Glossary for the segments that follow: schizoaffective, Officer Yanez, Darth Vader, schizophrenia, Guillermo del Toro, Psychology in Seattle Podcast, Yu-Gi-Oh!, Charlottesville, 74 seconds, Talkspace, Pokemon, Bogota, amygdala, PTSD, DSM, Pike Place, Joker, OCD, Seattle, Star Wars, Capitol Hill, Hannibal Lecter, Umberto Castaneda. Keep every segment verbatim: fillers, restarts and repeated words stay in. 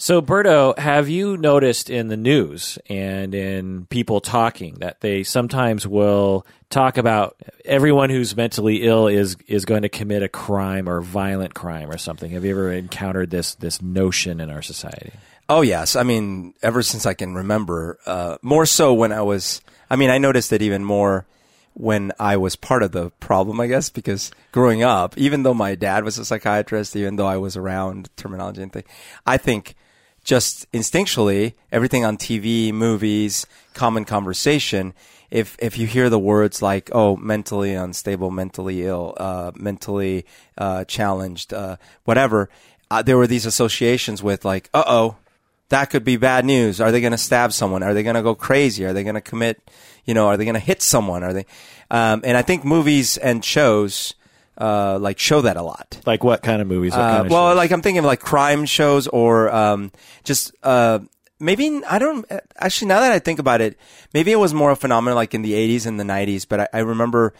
So, Berto, have you noticed in the news and in people talking that they sometimes will talk about everyone who's mentally ill is is going to commit a crime or violent crime or something? Have you ever encountered this this notion in our society? Oh, yes. I mean, ever since I can remember, uh, more so when I was – I mean, I noticed it even more when I was part of the problem, I guess, because growing up, even though my dad was a psychiatrist, even though I was around terminology and things, I think just instinctually, everything on T V, movies, common conversation, if if you hear the words like, oh, mentally unstable, mentally ill, uh, mentally uh, challenged, uh, whatever, uh, there were these associations with like, uh-oh. That could be bad news. Are they going to stab someone? Are they going to go crazy? Are they going to commit, you know, are they going to hit someone? Are they, um, and I think movies and shows, uh, like show that a lot. Like what kind of movies? What kind uh, of well, shows? Like I'm thinking of like crime shows or, um, just, uh, maybe, I don't, actually now that I think about it, maybe it was more a phenomenon like in the eighties and the nineties, but I, I remember,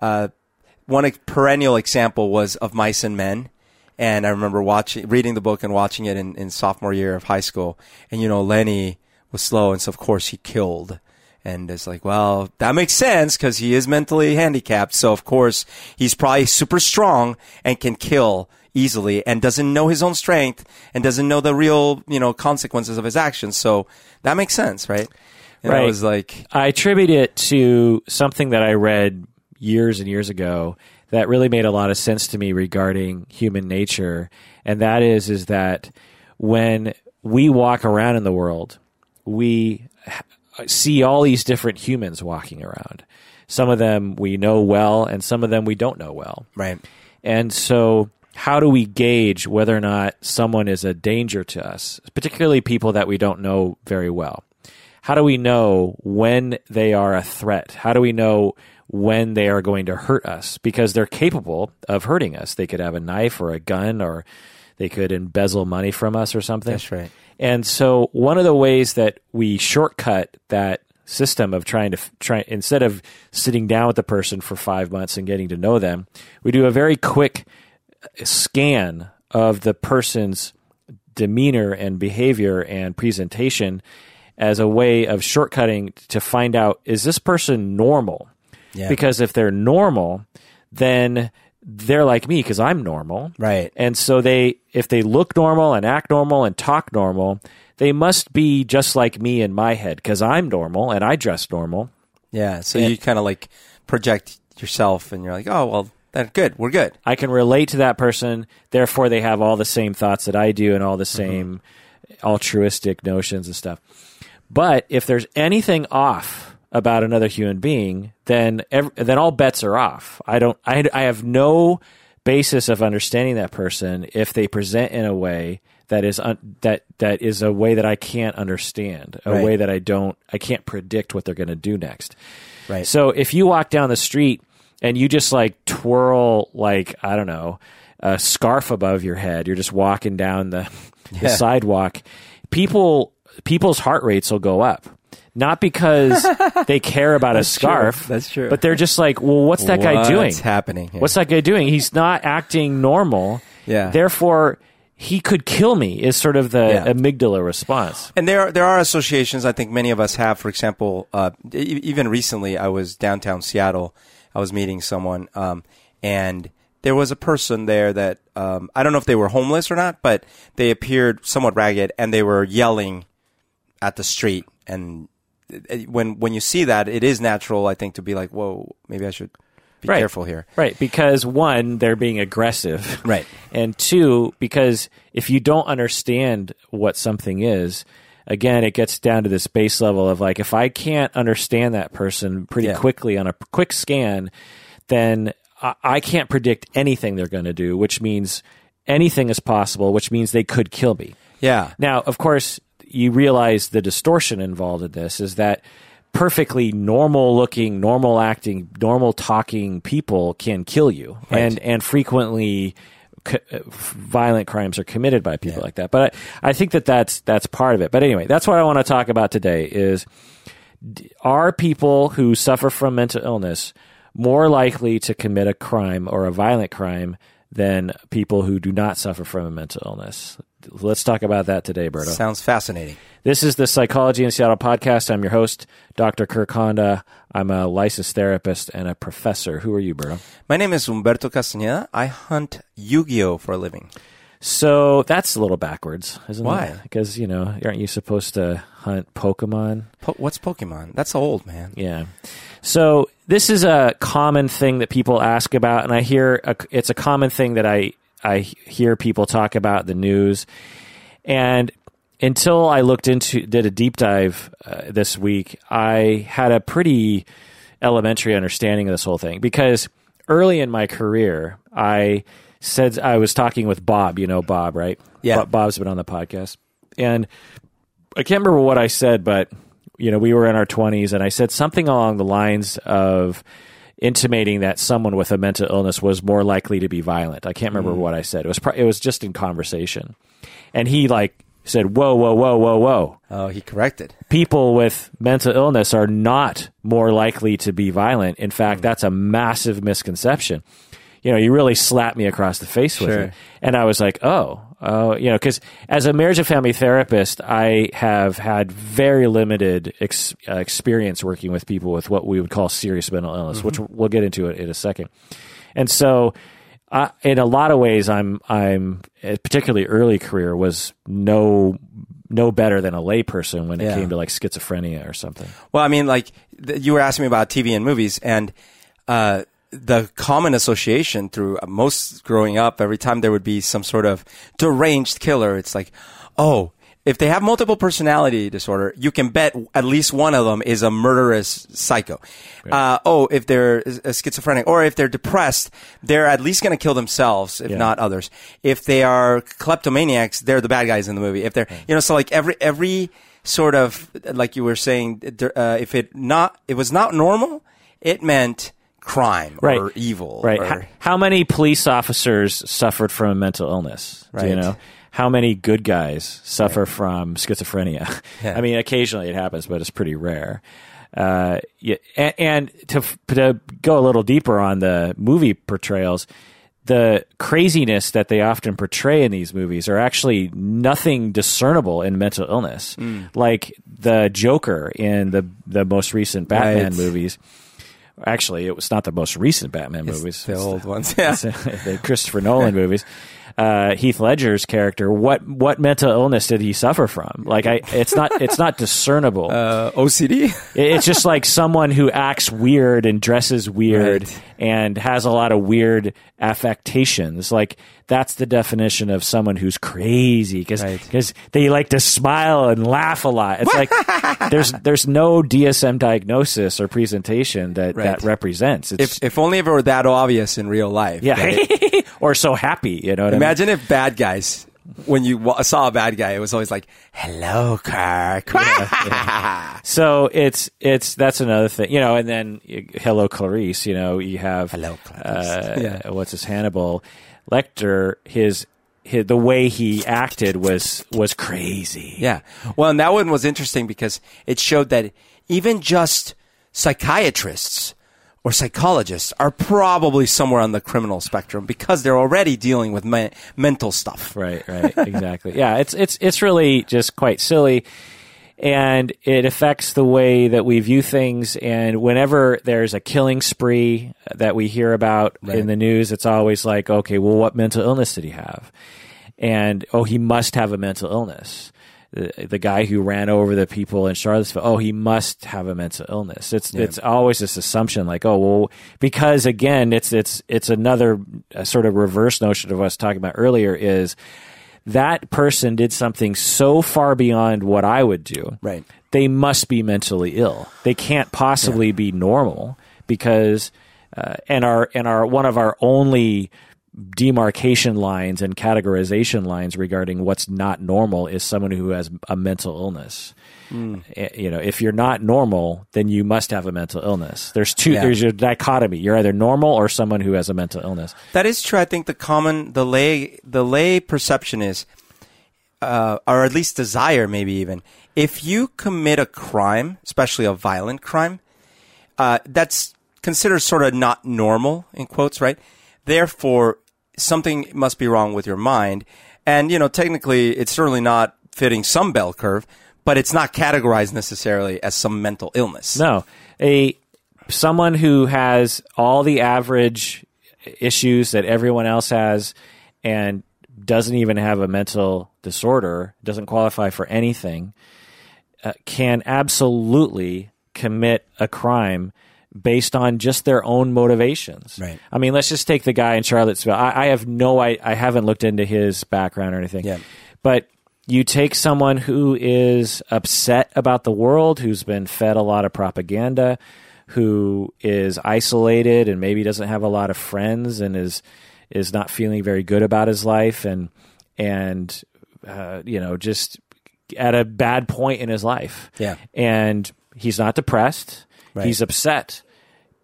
uh, one perennial example was Of Mice and Men. And I remember watching, reading the book and watching it in, in sophomore year of high school. And, you know, Lenny was slow. And so, of course, he killed. And it's like, well, that makes sense because he is mentally handicapped. So, of course, he's probably super strong and can kill easily and doesn't know his own strength and doesn't know the real, you know, consequences of his actions. So that makes sense, right? And right. I was like, I attribute it to something that I read years and years ago that really made a lot of sense to me regarding human nature. And that is, is that when we walk around in the world, we see all these different humans walking around. Some of them we know well, and some of them we don't know well. Right. And so how do we gauge whether or not someone is a danger to us, particularly people that we don't know very well? How do we know when they are a threat? How do we know when they are going to hurt us, because they're capable of hurting us. They could have a knife or a gun, or they could embezzle money from us or something. That's right. And so one of the ways that we shortcut that system of trying to try, instead of sitting down with the person for five months and getting to know them, we do a very quick scan of the person's demeanor and behavior and presentation as a way of shortcutting to find out, is this person normal? Yeah. Because if they're normal, then they're like me because I'm normal. Right. And so they, if they look normal and act normal and talk normal, they must be just like me in my head because I'm normal and I dress normal. Yeah. So and you kind of like project yourself and you're like, oh, well, that's good. We're good. I can relate to that person. Therefore, they have all the same thoughts that I do and all the same mm-hmm. altruistic notions and stuff. But if there's anything off about another human being, then every, then all bets are off. I don't. I I have no basis of understanding that person if they present in a way that is un, that that is a way that I can't understand, a right. way that I don't. I can't predict what they're going to do next. Right. So if you walk down the street and you just like twirl like I don't know a scarf above your head, you're just walking down the, yeah. the sidewalk. People people's heart rates will go up. Not because they care about a scarf. True. That's true. But they're just like, well, what's that guy doing? What's happening here? What's that guy doing? He's not acting normal. Yeah. Therefore, he could kill me is sort of the yeah. amygdala response. And there, there are associations I think many of us have. For example, uh, e- even recently I was downtown Seattle. I was meeting someone um, and there was a person there that um, I don't know if they were homeless or not, but they appeared somewhat ragged and they were yelling at the street and When when you see that, it is natural, I think, to be like, whoa, maybe I should be right. careful here. Right, because one, they're being aggressive. Right. And two, because if you don't understand what something is, again, it gets down to this base level of like, if I can't understand that person pretty yeah. quickly on a quick scan, then I, I can't predict anything they're going to do, which means anything is possible, which means they could kill me. Yeah. Now, of course, you realize the distortion involved in this is that perfectly normal looking, normal acting, normal talking people can kill you. Right. And, and frequently co- violent crimes are committed by people yeah. like that. But I, I think that that's, that's part of it. But anyway, that's what I want to talk about today is are people who suffer from mental illness more likely to commit a crime or a violent crime than people who do not suffer from a mental illness? Let's talk about that today, Berto. Sounds fascinating. This is the Psychology in Seattle podcast. I'm your host, Doctor Kirk Honda. I'm a licensed therapist and a professor. Who are you, Berto? My name is Umberto Castaneda. I hunt Yu-Gi-Oh! For a living. So that's a little backwards, isn't Why? It? Why? Because, you know, aren't you supposed to hunt Pokemon? Po- what's Pokemon? That's old, man. Yeah. So this is a common thing that people ask about, and I hear a, it's a common thing that I, I hear people talk about the news. And until I looked into, did a deep dive uh, this week, I had a pretty elementary understanding of this whole thing. Because early in my career, I... said I was talking with Bob, you know Bob, right? Yeah. Bob's been on the podcast. And I can't remember what I said, but you know, we were in our twenties, and I said something along the lines of intimating that someone with a mental illness was more likely to be violent. I can't remember mm. what I said. It was pro- it was just in conversation. And he like said, "Whoa, whoa, whoa, whoa, whoa." Oh, he corrected. People with mental illness are not more likely to be violent. In fact, mm. that's a massive misconception. You know, you really slapped me across the face with sure. it. And I was like, oh, uh, you know, because as a marriage and family therapist, I have had very limited ex- uh, experience working with people with what we would call serious mental illness, mm-hmm. which we'll get into it in a second. And so I, in a lot of ways, I'm, I'm particularly early career was no no better than a layperson when it yeah. came to like schizophrenia or something. Well, I mean, like th- you were asking me about T V and movies, and uh the common association through most growing up, every time there would be some sort of deranged killer, it's like, oh, if they have multiple personality disorder, you can bet at least one of them is a murderous psycho. Yeah. Uh, oh, if they're schizophrenic or if they're depressed, they're at least going to kill themselves, if yeah. not others. If they are kleptomaniacs, they're the bad guys in the movie. If they're, yeah. you know, so like every, every sort of, like you were saying, uh, if it not, it was not normal, it meant crime right. or evil. Right. Or... How, how many police officers suffered from a mental illness? Right. Do you know? How many good guys suffer right. from schizophrenia? Yeah. I mean, occasionally it happens, but it's pretty rare. Uh, yeah, and, and to, to go a little deeper on the movie portrayals, the craziness that they often portray in these movies are actually nothing discernible in mental illness. Mm. Like the Joker in the, the most recent Batman right. movies. Actually, it was not the most recent Batman movies. It's the it's old the, ones, yeah. The Christopher Nolan movies. Uh, Heath Ledger's character. What what mental illness did he suffer from? Like, I, it's not it's not discernible. Uh, O C D. It, it's just like someone who acts weird and dresses weird right. and has a lot of weird affectations. Like that's the definition of someone who's crazy because right. they like to smile and laugh a lot. It's like there's there's no D S M diagnosis or presentation that, right. that represents. It's, if if only if it were that obvious in real life. Yeah, it, or so happy, you know. What I mean? Imagine if bad guys, when you w- saw a bad guy, it was always like, hello, Kirk. Yeah, yeah. So it's, it's, that's another thing, you know, and then hello, Clarice, you know, you have, hello, Clarice. Uh, yeah. what's his Hannibal Lecter, his, his, the way he acted was, was crazy. Yeah. Well, and that one was interesting because it showed that even just psychiatrists or psychologists are probably somewhere on the criminal spectrum because they're already dealing with me- mental stuff. Right, right, exactly. Yeah, it's it's it's really just quite silly, and it affects the way that we view things. And whenever there's a killing spree that we hear about right. in the news, it's always like, okay, well, what mental illness did he have? And oh, he must have a mental illness. The guy who ran over the people in Charlottesville, oh, he must have a mental illness. It's yeah. it's always this assumption like, oh, well, because again, it's it's it's another sort of reverse notion of what I was talking about earlier is that person did something so far beyond what I would do. Right. They must be mentally ill. They can't possibly yeah. be normal because uh, and our and our one of our only demarcation lines and categorization lines regarding what's not normal is someone who has a mental illness. Mm. You know, if you're not normal, then you must have a mental illness. There's two, yeah. there's a dichotomy. You're either normal or someone who has a mental illness. That is true. I think the common, the lay, the lay perception is, uh, or at least desire, maybe even if you commit a crime, especially a violent crime, uh, that's considered sort of not normal in quotes, right? Therefore, something must be wrong with your mind. And, you know, technically, it's certainly not fitting some bell curve, but it's not categorized necessarily as some mental illness. No. A someone who has all the average issues that everyone else has and doesn't even have a mental disorder, doesn't qualify for anything, uh, can absolutely commit a crime based on just their own motivations. Right. I mean, let's just take the guy in Charlottesville. I, I have no I, I haven't looked into his background or anything. Yeah. But you take someone who is upset about the world, who's been fed a lot of propaganda, who is isolated and maybe doesn't have a lot of friends and is is not feeling very good about his life and and uh, you know, just at a bad point in his life. Yeah. And he's not depressed. Right. He's upset,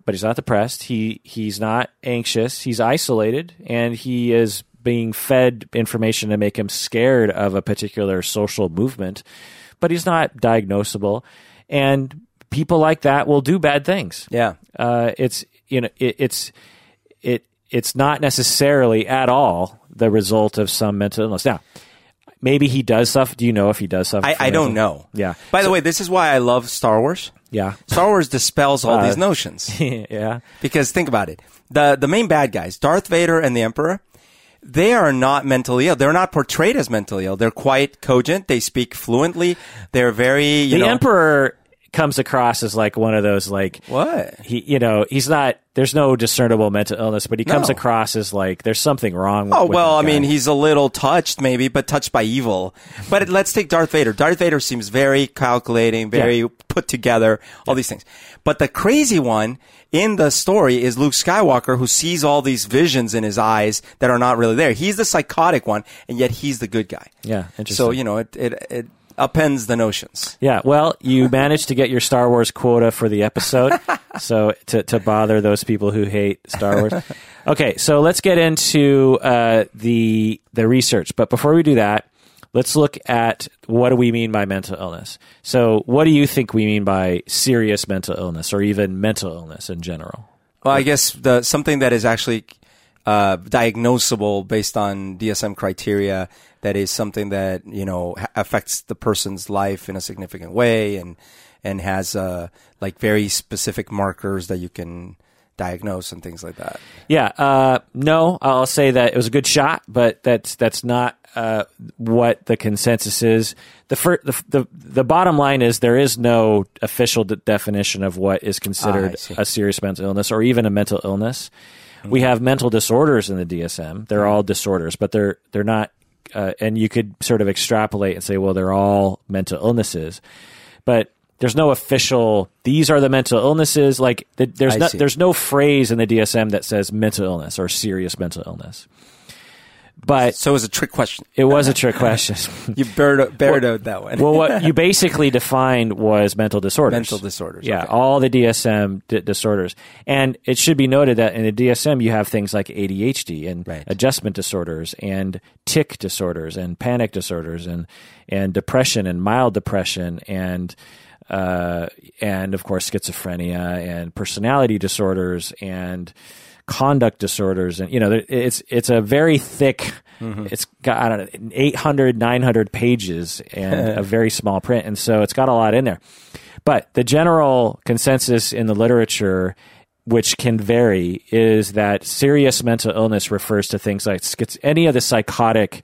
but he's not depressed. He he's not anxious. He's isolated, and he is being fed information to make him scared of a particular social movement, but he's not diagnosable. And people like that will do bad things. Yeah. Uh, it's, you know, it, it's, it, it's not necessarily at all the result of some mental illness. Now, maybe he does suffer. Do you know if he does suffer? I, I don't know. Yeah. By so, the way, this is why I love Star Wars. Yeah. Star Wars dispels all uh, these notions. Yeah. Because think about it. The, the main bad guys, Darth Vader and the Emperor, they are not mentally ill. They're not portrayed as mentally ill. They're quite cogent. They speak fluently. They're very, you the know. The Emperor comes across as like one of those, like, what? He, you know, he's not, there's no discernible mental illness, but he no. comes across as like, there's something wrong with him. Oh, well, I mean, he's a little touched maybe, but touched by evil. But let's take Darth Vader. Darth Vader seems very calculating, very yeah. put together, all yeah. these things. But the crazy one in the story is Luke Skywalker, who sees all these visions in his eyes that are not really there. He's the psychotic one, and yet he's the good guy. Yeah, interesting. So, you know, it, it, it upends the notions. Yeah, well, you managed to get your Star Wars quota for the episode, so to, to bother those people who hate Star Wars. Okay, so let's get into uh, the the research. But before we do that, let's look at what do we mean by mental illness. So what do you think we mean by serious mental illness or even mental illness in general? Well, I guess the something that is actually uh, diagnosable based on D S M criteria, that is something that, you know, affects the person's life in a significant way and and has uh, like very specific markers that you can diagnose and things like that. Yeah. Uh, no, I'll say that it was a good shot, but that's that's not uh, what the consensus is. The, fir- the the the bottom line is there is no official de- definition of what is considered ah, a serious mental illness or even a mental illness. Mm-hmm. We have mental disorders in the D S M. They're all disorders, but they're they're not uh, and you could sort of extrapolate and say, well, they're all mental illnesses. But there's no official, these are the mental illnesses. Like the, there's no, there's no phrase in the D S M that says mental illness or serious mental illness. But so it was a trick question. It was a trick question. You Berto, Berto'd well, that one. Well, what you basically defined was mental disorders. Mental disorders. Yeah, okay. All the D S M d- disorders. And it should be noted that in the D S M, you have things like A D H D and right. adjustment disorders and tic disorders and panic disorders and, and depression and mild depression and, uh, and of course, schizophrenia and personality disorders and conduct disorders, and you know, it's it's a very thick, mm-hmm. it's got, I don't know, eight hundred, nine hundred pages and a very small print, and so it's got a lot in there. But the general consensus in the literature, which can vary, is that serious mental illness refers to things like schiz- any of the psychotic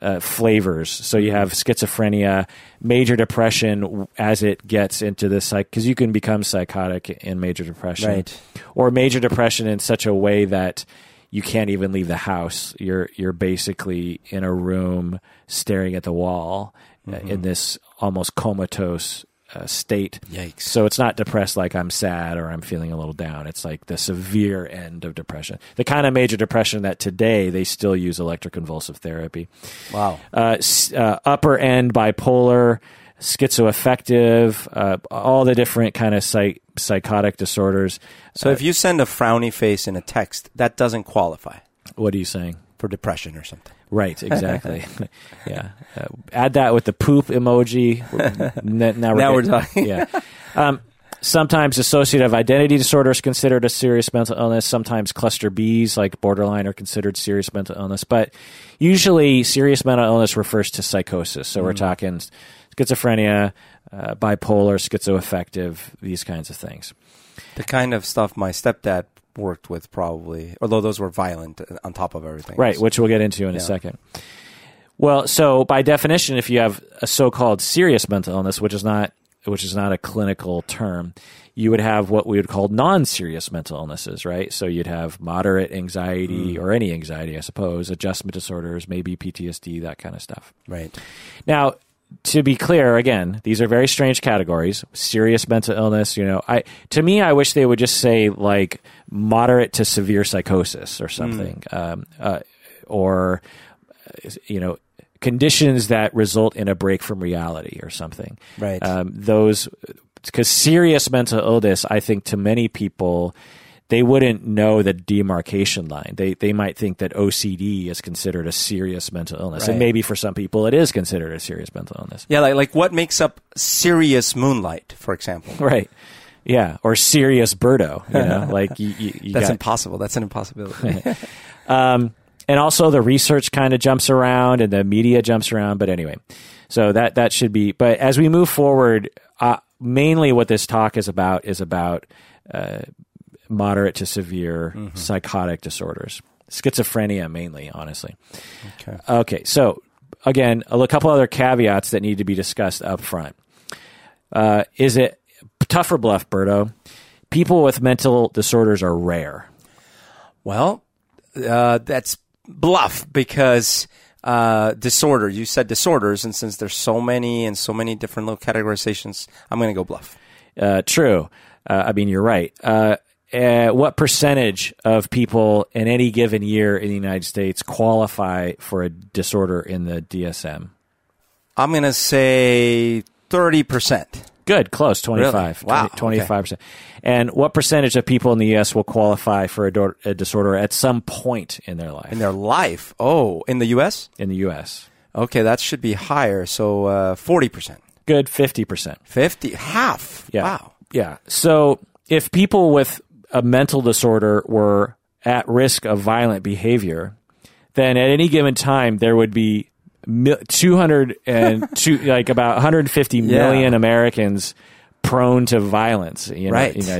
uh, flavors. So you have schizophrenia, major depression as it gets into the psych, because you can become psychotic in major depression, right. or major depression in such a way that you can't even leave the house. You're, you're basically in a room staring at the wall mm-hmm. uh, in this almost comatose uh, state. Yikes. So it's not depressed like I'm sad or I'm feeling a little down. It's like the severe end of depression, the kind of major depression that today they still use electroconvulsive therapy. Wow. Uh, uh, upper end bipolar, schizoaffective, uh, all the different kind of psych- psychotic disorders. So uh, if you send a frowny face in a text, that doesn't qualify. What are you saying? For depression or something. Right, exactly. Yeah. Uh, add that with the poop emoji. Now, now we're, now we're talking. Yeah. Um, Sometimes dissociative identity disorder is considered a serious mental illness. Sometimes cluster Bs, like borderline, are considered serious mental illness. But usually serious mental illness refers to psychosis. So mm. we're talking schizophrenia, uh, bipolar, schizoaffective, these kinds of things. The kind of stuff my stepdad worked with probably, although those were violent on top of everything. Right, which we'll get into in yeah. a second. Well, so by definition, if you have a so-called serious mental illness, which is not which is not a clinical term, you would have what we would call non-serious mental illnesses, right? So you'd have moderate anxiety mm. or any anxiety, I suppose, adjustment disorders, maybe P T S D, that kind of stuff. Right. Now, to be clear, again, these are very strange categories. Serious mental illness, you know, I to me, I wish they would just say like moderate to severe psychosis or something, mm. um, uh, or, you know, conditions that result in a break from reality or something. Right. Um, those, because serious mental illness, I think to many people, they wouldn't know the demarcation line. They they might think that O C D is considered a serious mental illness. Right. And maybe for some people it is considered a serious mental illness. Yeah, like like what makes up serious moonlight, for example. Right. Yeah, or serious Birdo, you know, like you, you, you That's got, impossible. That's an impossibility. um And also the research kind of jumps around and the media jumps around. But anyway, so that that should be. But as we move forward, uh, mainly what this talk is about is about uh, moderate to severe mm-hmm. psychotic disorders. Schizophrenia mainly, honestly. Okay. Okay. So again, a couple other caveats that need to be discussed up front. Uh, is it tougher bluff, Berto? People with mental disorders are rare. Well, uh, that's... bluff, because uh, disorder, you said disorders, and since there's so many and so many different little categorizations, I'm going to go bluff. Uh, true. Uh, I mean, you're right. Uh, uh, what percentage of people in any given year in the United States qualify for a disorder in the D S M? I'm going to say thirty percent. Good, close, twenty-five. Really? Wow. twenty, twenty-five percent. Okay. And what percentage of people in the U S will qualify for a, do- a disorder at some point in their life? In their life? Oh, in the U S? In the U S. Okay, that should be higher. So uh, forty percent. Good, fifty percent. fifty? Half? Yeah. Wow. Yeah. So if people with a mental disorder were at risk of violent behavior, then at any given time there would be Two hundred and two, like about one hundred and fifty yeah. million Americans prone to violence, you know, right? You know,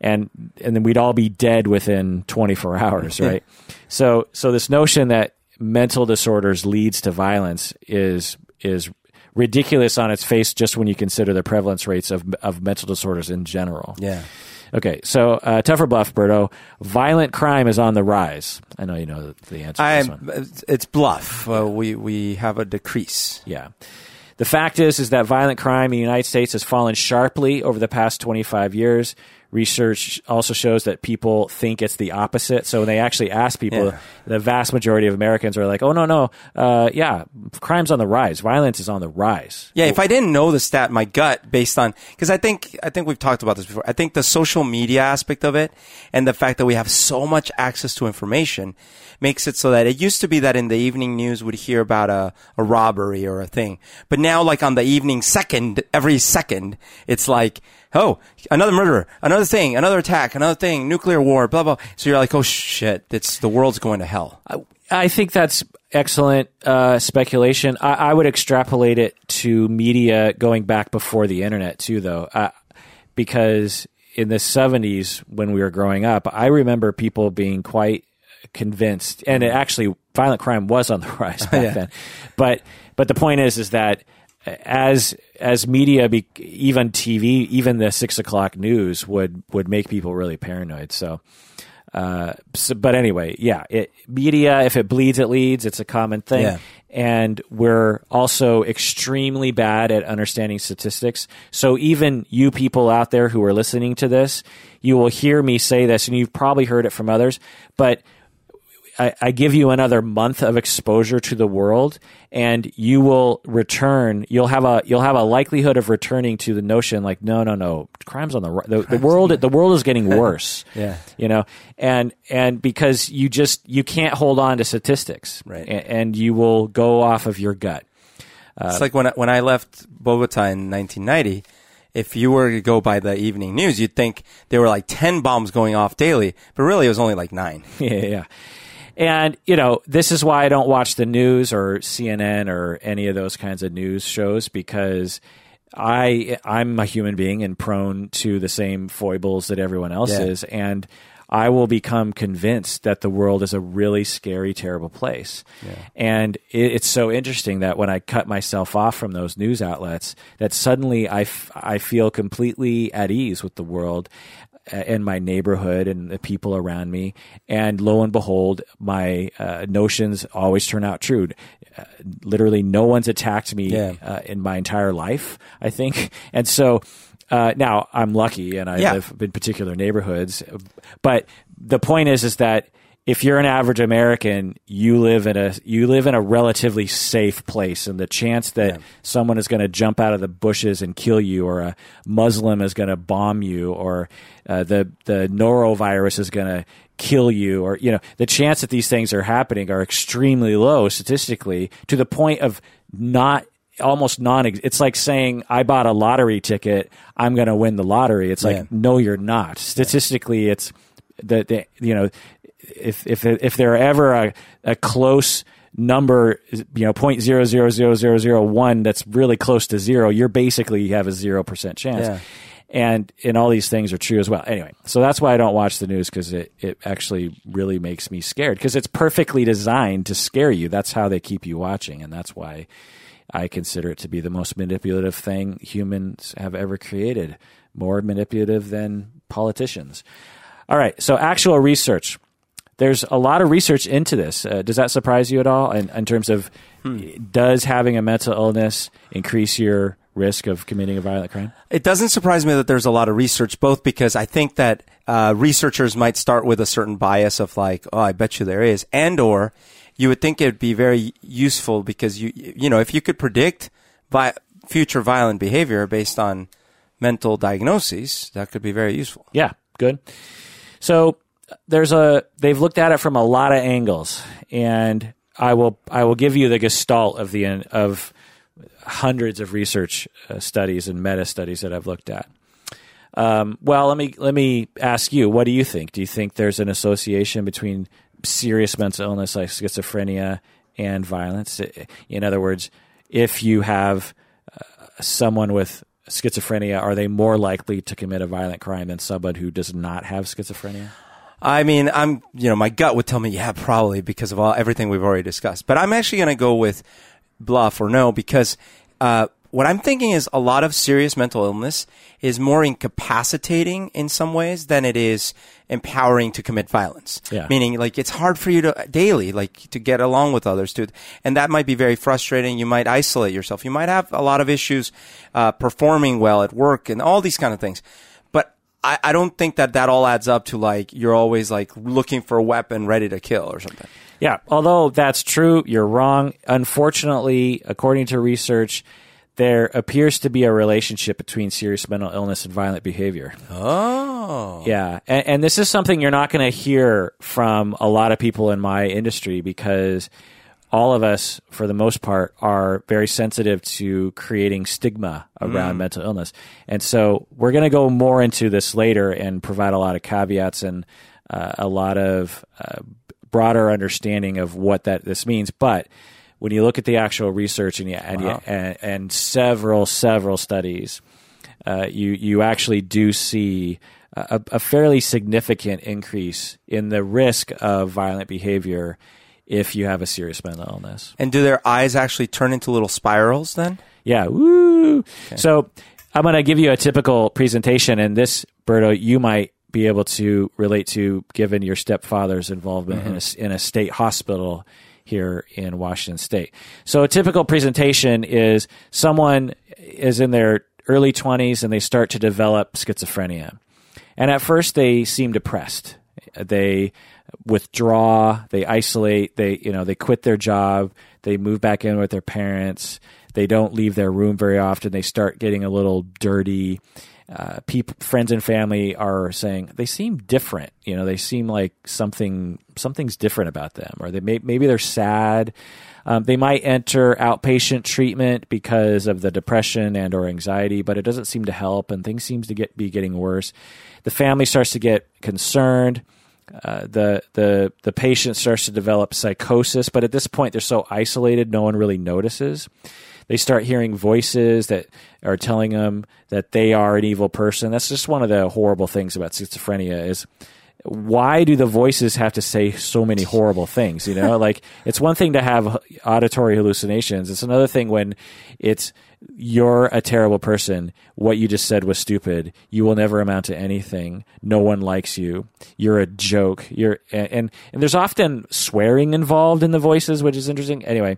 and and then we'd all be dead within twenty four hours, right? so so this notion that mental disorders leads to violence is is ridiculous on its face, just when you consider the prevalence rates of of mental disorders in general. Yeah. Okay, so uh, tougher bluff, Berto. Violent crime is on the rise. I know you know the answer I, to this one. It's bluff. Uh, we we have a decrease. Yeah. The fact is, is that violent crime in the United States has fallen sharply over the past twenty-five years. Research also shows that people think it's the opposite. So when they actually ask people, yeah. the vast majority of Americans are like, oh, no, no. Uh, yeah, crime's on the rise. Violence is on the rise. Yeah, if I didn't know the stat, my gut based on – because I think, I think we've talked about this before. I think the social media aspect of it and the fact that we have so much access to information makes it so that it used to be that in the evening news we'd hear about a, a robbery or a thing. But now like on the evening second, every second, it's like – oh, another murderer, another thing, another attack, another thing, nuclear war, blah, blah. So you're like, oh, shit, it's, the world's going to hell. I, I think that's excellent uh, speculation. I, I would extrapolate it to media going back before the internet, too, though, uh, because in the seventies, when we were growing up, I remember people being quite convinced, and it actually, violent crime was on the rise back yeah. then. But, but the point is, is that As as media, be, even T V, even the six o'clock news would, would make people really paranoid. So, uh, so but anyway, yeah, it, media, if it bleeds, it leads. It's a common thing. Yeah. And we're also extremely bad at understanding statistics. So even you people out there who are listening to this, you will hear me say this, and you've probably heard it from others, but I, I give you another month of exposure to the world, and you will return. You'll have a you'll have a likelihood of returning to the notion like, no, no, no, crime's on the the, the world. The world is getting worse. yeah, you know, and and because you just you can't hold on to statistics, right? And, and you will go off of your gut. Uh, it's like when I, when I left Bogota in nineteen ninety. if you were to go by the evening news, you'd think there were like ten bombs going off daily, but really it was only like nine. Yeah, yeah. And, you know, this is why I don't watch the news or C N N or any of those kinds of news shows, because I, I'm a human being and prone to the same foibles that everyone else yeah. is. And I will become convinced that the world is a really scary, terrible place. Yeah. And it, it's so interesting that when I cut myself off from those news outlets, that suddenly I, f- I feel completely at ease with the world and my neighborhood and the people around me. And lo and behold, my uh, notions always turn out true. Uh, literally no one's attacked me yeah. uh, in my entire life, I think. And so... Uh, now, I'm lucky, and I yeah. live in particular neighborhoods. But the point is, is that if you're an average American, you live in a you live in a relatively safe place, and the chance that yeah. someone is going to jump out of the bushes and kill you, or a Muslim is going to bomb you, or uh, the the norovirus is going to kill you, or you know, the chance that these things are happening are extremely low statistically, to the point of not. Almost non. It's like saying I bought a lottery ticket. I'm going to win the lottery. It's like yeah. no, you're not. Statistically, yeah. it's the, the you know if if if there ever a, a close number, you know, point zero zero zero zero zero one that's really close to zero, you're basically you have a zero percent chance. Yeah. And and all these things are true as well. Anyway, so that's why I don't watch the news, because it, it actually really makes me scared, because it's perfectly designed to scare you. That's how they keep you watching, and that's why. I consider it to be the most manipulative thing humans have ever created, more manipulative than politicians. All right, so actual research. There's a lot of research into this. Uh, does that surprise you at all in, in terms of hmm. does having a mental illness increase your risk of committing a violent crime? It doesn't surprise me that there's a lot of research, both because I think that uh, researchers might start with a certain bias of like, oh, I bet you there is, and or you would think it would be very useful because, you you know, if you could predict vi- future violent behavior based on mental diagnoses, that could be very useful. Yeah, good. So there's a they've looked at it from a lot of angles, and I will I will give you the gestalt of the of hundreds of research studies and meta studies that I've looked at. Um, well, let me let me ask you, what do you think? Do you think there's an association between serious mental illness like schizophrenia and violence? In other words, if you have uh, someone with schizophrenia, are they more likely to commit a violent crime than someone who does not have schizophrenia? I mean, I'm, you know, my gut would tell me, yeah, probably, because of all everything we've already discussed. But I'm actually going to go with bluff or no, because uh, what I'm thinking is a lot of serious mental illness is more incapacitating in some ways than it is empowering to commit violence. Yeah. Meaning, like, it's hard for you to daily, like, to get along with others, too. And that might be very frustrating. You might isolate yourself. You might have a lot of issues uh, performing well at work and all these kind of things. But I, I don't think that that all adds up to, like, you're always, like, looking for a weapon ready to kill or something. Yeah. Although that's true, you're wrong. Unfortunately, according to research, there appears to be a relationship between serious mental illness and violent behavior. Oh. Yeah. And, and this is something you're not going to hear from a lot of people in my industry, because all of us, for the most part, are very sensitive to creating stigma around mm. mental illness. And so we're going to go more into this later and provide a lot of caveats and uh, a lot of uh, broader understanding of what that this means. But when you look at the actual research and you, and, wow. you, and, and several, several studies, uh, you you actually do see a, a fairly significant increase in the risk of violent behavior if you have a serious mental illness. And do their eyes actually turn into little spirals then? Yeah. Woo. Okay. So I'm going to give you a typical presentation, and this, Berto, you might be able to relate to, given your stepfather's involvement mm-hmm. in a, in a state hospital here in Washington State. So a typical presentation is someone is in their early twenties and they start to develop schizophrenia. And at first they seem depressed. They withdraw, they isolate, they, you know, they quit their job, they move back in with their parents, They don't leave their room very often. They start getting a little dirty. Uh, people, friends and family are saying they seem different. You know, they seem like something something's different about them, or they may, maybe they're sad. Um, they might enter outpatient treatment because of the depression and or anxiety, but it doesn't seem to help, and things seems to get be getting worse. The family starts to get concerned. Uh, the the the patient starts to develop psychosis, but at this point they're so isolated, no one really notices. They start hearing voices that are telling them that they are an evil person. That's just one of the horrible things about schizophrenia is, why do the voices have to say so many horrible things? You know, like, it's one thing to have auditory hallucinations. It's another thing when it's, you're a terrible person. What you just said was stupid. You will never amount to anything. No one likes you. You're a joke. You're, and, and there's often swearing involved in the voices, which is interesting. Anyway,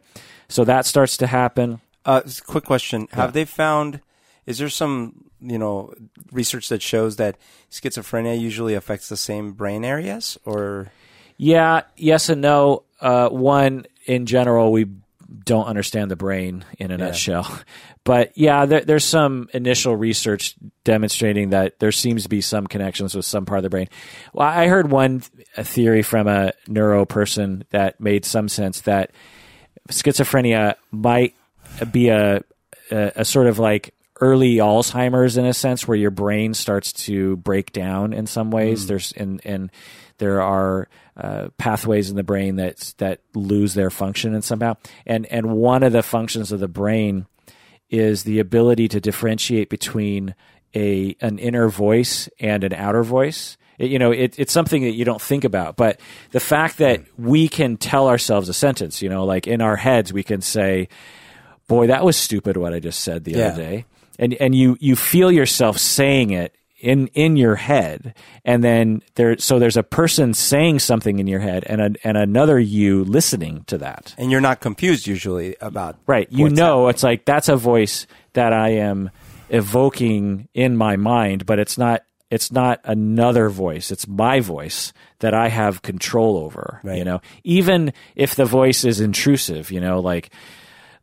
so that starts to happen. Uh, quick question. Have yeah. they found, is there some, you know, research that shows that schizophrenia usually affects the same brain areas, or? Yeah. Yes and no. Uh, one, in general, we don't understand the brain in a yeah. nutshell, but yeah, there, there's some initial research demonstrating that there seems to be some connections with some part of the brain. Well, I heard one th- a theory from a neuro person that made some sense, that schizophrenia might be a, a, a sort of like early Alzheimer's in a sense, where your brain starts to break down in some ways. Mm. There's and and there are uh, pathways in the brain that that lose their function and somehow. And and one of the functions of the brain is the ability to differentiate between a an inner voice and an outer voice. It, you know, it, it's something that you don't think about, but the fact that we can tell ourselves a sentence, you know, like in our heads, we can say, boy, that was stupid what I just said the yeah. other day. And and you, you feel yourself saying it in, in your head. And then there, so there's a person saying something in your head and a, and another you listening to that. And you're not confused usually about right. You know, happening. It's like, that's a voice that I am evoking in my mind, but it's not, it's not another voice. It's my voice that I have control over, right. you know, even if the voice is intrusive, you know, like,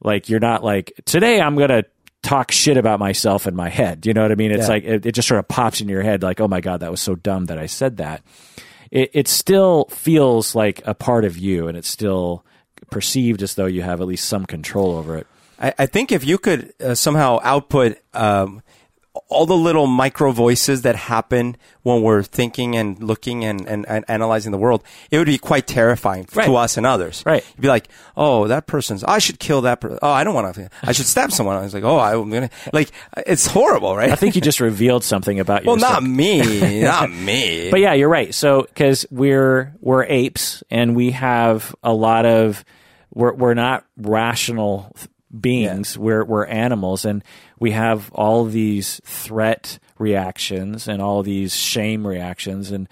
Like you're not like, today I'm going to talk shit about myself in my head. You know what I mean? It's yeah. like, it, it just sort of pops in your head like, oh my God, that was so dumb that I said that. It, it still feels like a part of you, and it's still perceived as though you have at least some control over it. I, I think if you could uh, somehow output um, all the little micro voices that happen when we're thinking and looking and, and, and analyzing the world, it would be quite terrifying right. to us and others. Right. You'd be like, oh, that person's, I should kill that person. Oh, I don't want to, I should stab someone. I was like, oh, I'm going to, like, it's horrible, right? I think you just revealed something about yourself. Well, not me, not me. But yeah, you're right. So, cause we're, we're apes, and we have a lot of, we're, we're not rational beings. Yeah. We're, we're animals, and we have all these threat reactions and all these shame reactions, and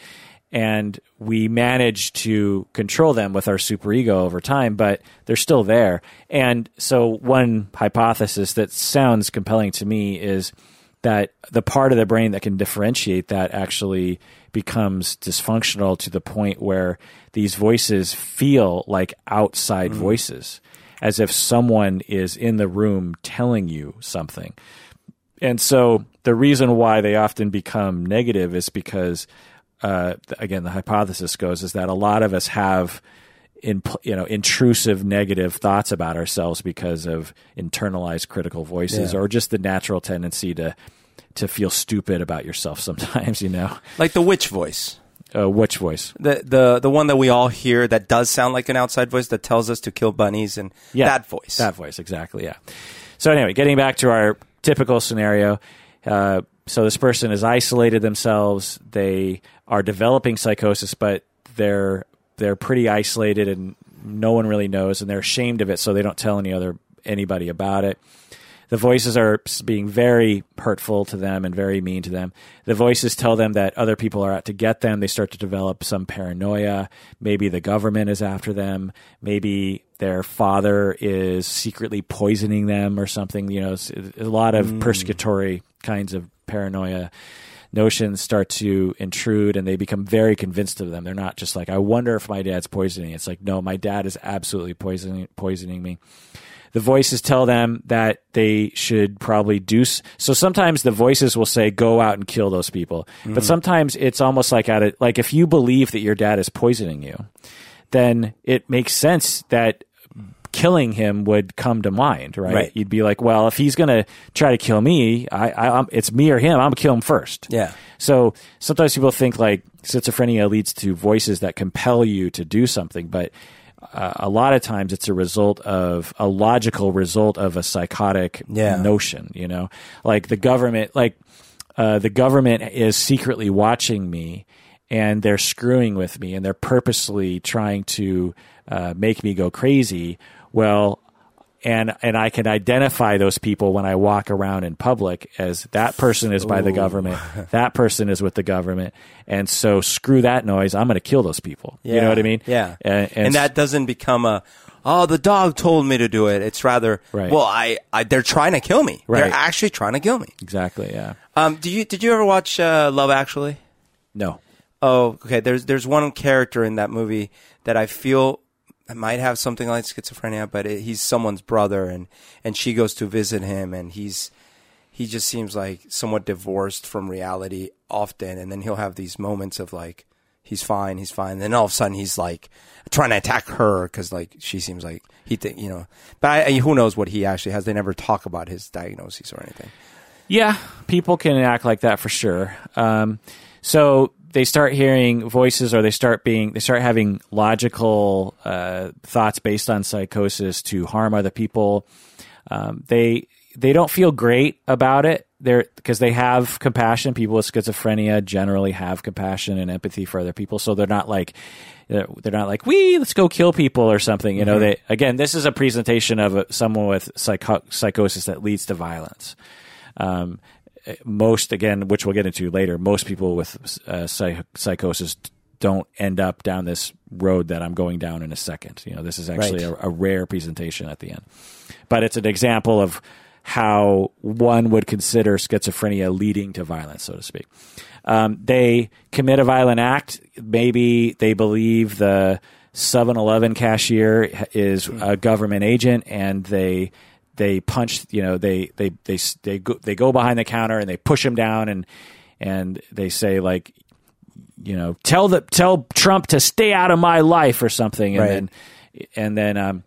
and we manage to control them with our superego over time, but they're still there. And so one hypothesis that sounds compelling to me is that the part of the brain that can differentiate that actually becomes dysfunctional to the point where these voices feel like outside mm-hmm. voices, as if someone is in the room telling you something. And so the reason why they often become negative is because, uh, again, the hypothesis goes is that a lot of us have in, you know, intrusive negative thoughts about ourselves because of internalized critical voices yeah. or just the natural tendency to to feel stupid about yourself sometimes, you know. Like the witch voice. Uh, which voice? The the the one that we all hear that does sound like an outside voice that tells us to kill bunnies, and yeah, that voice. That voice, exactly, yeah. So anyway, getting back to our typical scenario, uh, so this person has isolated themselves. They are developing psychosis, but they're they're pretty isolated, and no one really knows, and they're ashamed of it, so they don't tell any other anybody about it. The voices are being very hurtful to them and very mean to them. The voices tell them that other people are out to get them. They start to develop some paranoia. Maybe the government is after them. Maybe their father is secretly poisoning them or something. You know, it's a lot of mm. persecutory kinds of paranoia notions start to intrude, and they become very convinced of them. They're not just like, I wonder if my dad's poisoning. It's like, no, my dad is absolutely poisoning poisoning me. the voices tell them that they should probably do. S- so sometimes the voices will say, go out and kill those people. Mm. But sometimes it's almost like at a, like if you believe that your dad is poisoning you, then it makes sense that killing him would come to mind, right? Right. You'd be like, well, if he's going to try to kill me, I, I, I'm, it's me or him. I'm going to kill him first. Yeah. So sometimes people think like schizophrenia leads to voices that compel you to do something, but uh, a lot of times it's a result of a logical result of a psychotic yeah. notion, you know, like the government, like uh, the government is secretly watching me and they're screwing with me and they're purposely trying to uh, make me go crazy. Well, and and I can identify those people when I walk around in public as that person is by Ooh. the government, that person is with the government, and so screw that noise, I'm going to kill those people. Yeah. You know what I mean? Yeah. And, and, and that doesn't become a, oh, the dog told me to do it. It's rather, right. well, I, I they're trying to kill me. Right. They're actually trying to kill me. Exactly, yeah. Um, do you Did you ever watch uh, Love Actually? No. Oh, okay. There's there's one character in that movie that I feel might have something like schizophrenia, but it, he's someone's brother, and, and she goes to visit him, and he's he just seems like somewhat divorced from reality often, and then he'll have these moments of like he's fine, he's fine, and then all of a sudden he's like trying to attack her because like she seems like he think you know, but I, who knows what he actually has? They never talk about his diagnoses or anything. Yeah, people can act like that for sure. Um, so. They start hearing voices, or they start being, they start having logical uh, thoughts based on psychosis to harm other people. Um, they they don't feel great about it. They're because they have compassion. People with schizophrenia generally have compassion and empathy for other people, so they're not like they're not like wee, let's go kill people or something. You know, mm-hmm. they again, this is a presentation of a, someone with psycho- psychosis that leads to violence. Um, Most, again, which we'll get into later, most people with uh, psych- psychosis don't end up down this road that I'm going down in a second. You know, this is actually right. a, a rare presentation at the end. But it's an example of how one would consider schizophrenia leading to violence, so to speak. Um, they commit a violent act. Maybe they believe the seven eleven cashier is a government agent, and they... They punch, you know, they they they they go, they go behind the counter and they push him down, and and they say like, you know, tell the tell Trump to stay out of my life or something, and right. then and then um,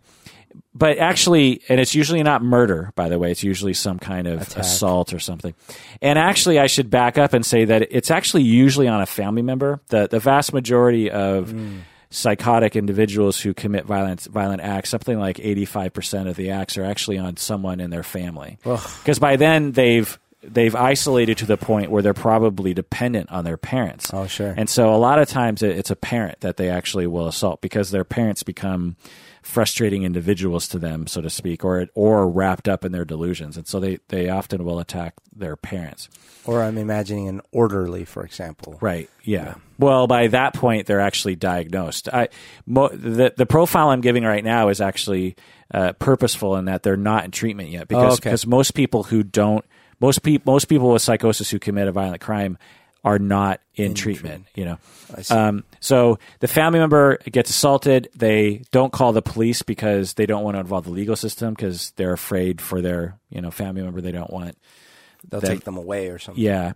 but actually, and it's usually not murder, by the way, it's usually some kind of attack. Assault or something. And actually, I should back up and say that it's actually usually on a family member. The the vast majority of mm. psychotic individuals who commit violent violent acts, something like eighty-five percent of the acts are actually on someone in their family. Because by then they've they've isolated to the point where they're probably dependent on their parents. Oh, sure. And so a lot of times it's a parent that they actually will assault because their parents become frustrating individuals to them, so to speak, or or wrapped up in their delusions. And so they, they often will attack their parents. Or I'm imagining an orderly, for example. Right, yeah. yeah. Well, by that point, they're actually diagnosed. I, mo, the, the profile I'm giving right now is actually uh, purposeful in that they're not in treatment yet because oh, okay. 'cause most people who don't, most, pe- most people with psychosis who commit a violent crime are not in, in treatment, treatment, you know. I see. Um, so the family member gets assaulted. They don't call the police because they don't want to involve the legal system because they're afraid for their, you know, family member. They don't want. They'll them. take them away or something. Yeah.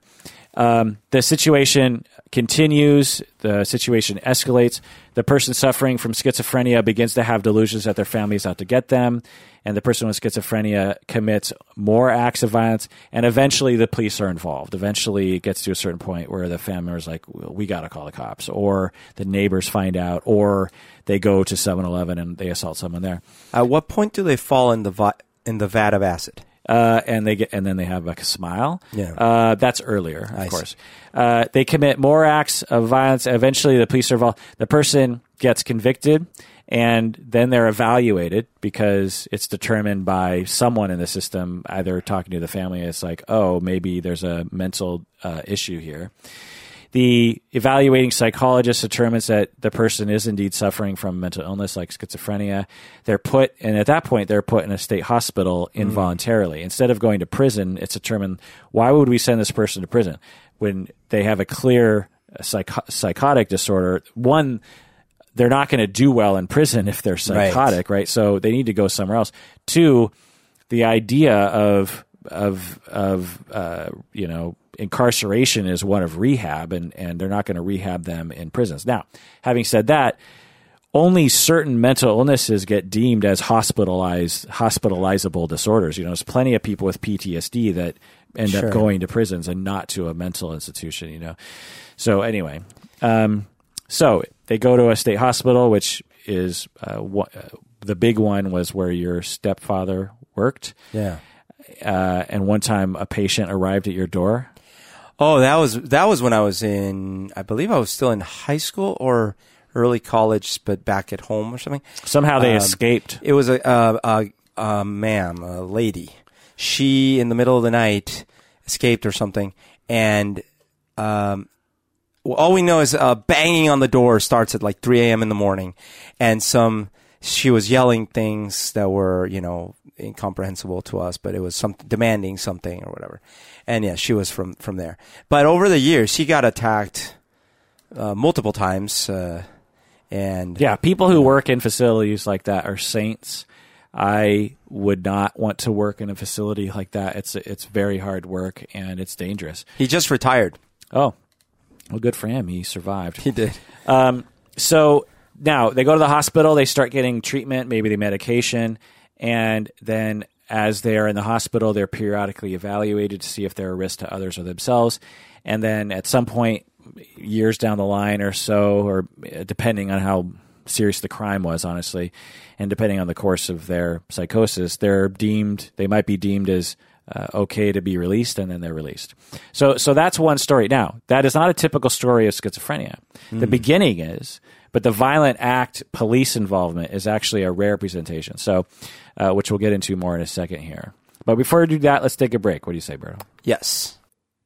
Um, the situation continues. The situation escalates. The person suffering from schizophrenia begins to have delusions that their family is out to get them. And the person with schizophrenia commits more acts of violence. And eventually the police are involved. Eventually it gets to a certain point where the family is like, well, we got to call the cops. Or the neighbors find out. Or they go to seven eleven and they assault someone there. At what point do they fall in the vi- in the vat of acid? Uh, and they get, and then they have like a smile. Yeah. Uh, that's earlier, of I course. Uh, they commit more acts of violence. Eventually, the police are involved. The person gets convicted, and then they're evaluated because it's determined by someone in the system, either talking to the family. It's like, oh, maybe there's a mental uh, issue here. The evaluating psychologist determines that the person is indeed suffering from mental illness like schizophrenia. They're put, and at that point, they're put in a state hospital involuntarily. Mm. Instead of going to prison, it's determined, why would we send this person to prison when they have a clear psych- psychotic disorder? One, they're not going to do well in prison if they're psychotic, right. right? So they need to go somewhere else. Two, the idea of of of uh, you know, incarceration is one of rehab, and, and they're not going to rehab them in prisons. Now, having said that, only certain mental illnesses get deemed as hospitalized, hospitalizable disorders. You know, there's plenty of people with P T S D that end sure. up going to prisons and not to a mental institution, you know? So anyway, um, so they go to a state hospital, which is, uh, wh- uh, the big one was where your stepfather worked. Yeah. Uh, and one time a patient arrived at your door. Oh, that was, that was when I was in, I believe I was still in high school or early college, but back at home or something. Somehow they um, escaped. It was a, a, a, a ma'am, a lady. She, in the middle of the night, escaped or something. And um, all we know is uh, banging on the door starts at like three a.m. in the morning. And some she was yelling things that were, you know, incomprehensible to us, but it was some demanding something or whatever. And, yeah, she was from, from there. But over the years, she got attacked uh, multiple times. Uh And yeah, people who work in facilities like that are saints. I would not want to work in a facility like that. It's it's very hard work and it's dangerous. He just retired. Oh, well, good for him. He survived. He did. Um, so now they go to the hospital. They start getting treatment, maybe the medication, and then as they are in the hospital, they're periodically evaluated to see if they're a risk to others or themselves. And then at some point, years down the line or so, or depending on how serious the crime was, honestly, and depending on the course of their psychosis, they're deemed, they might be deemed as uh, okay to be released, and then they're released. So, so that's one story. Now, that is not a typical story of schizophrenia. Mm. The beginning is, but the violent act, police involvement is actually a rare presentation. So, uh, which we'll get into more in a second here. But before we do that, let's take a break. What do you say, Berto? Yes.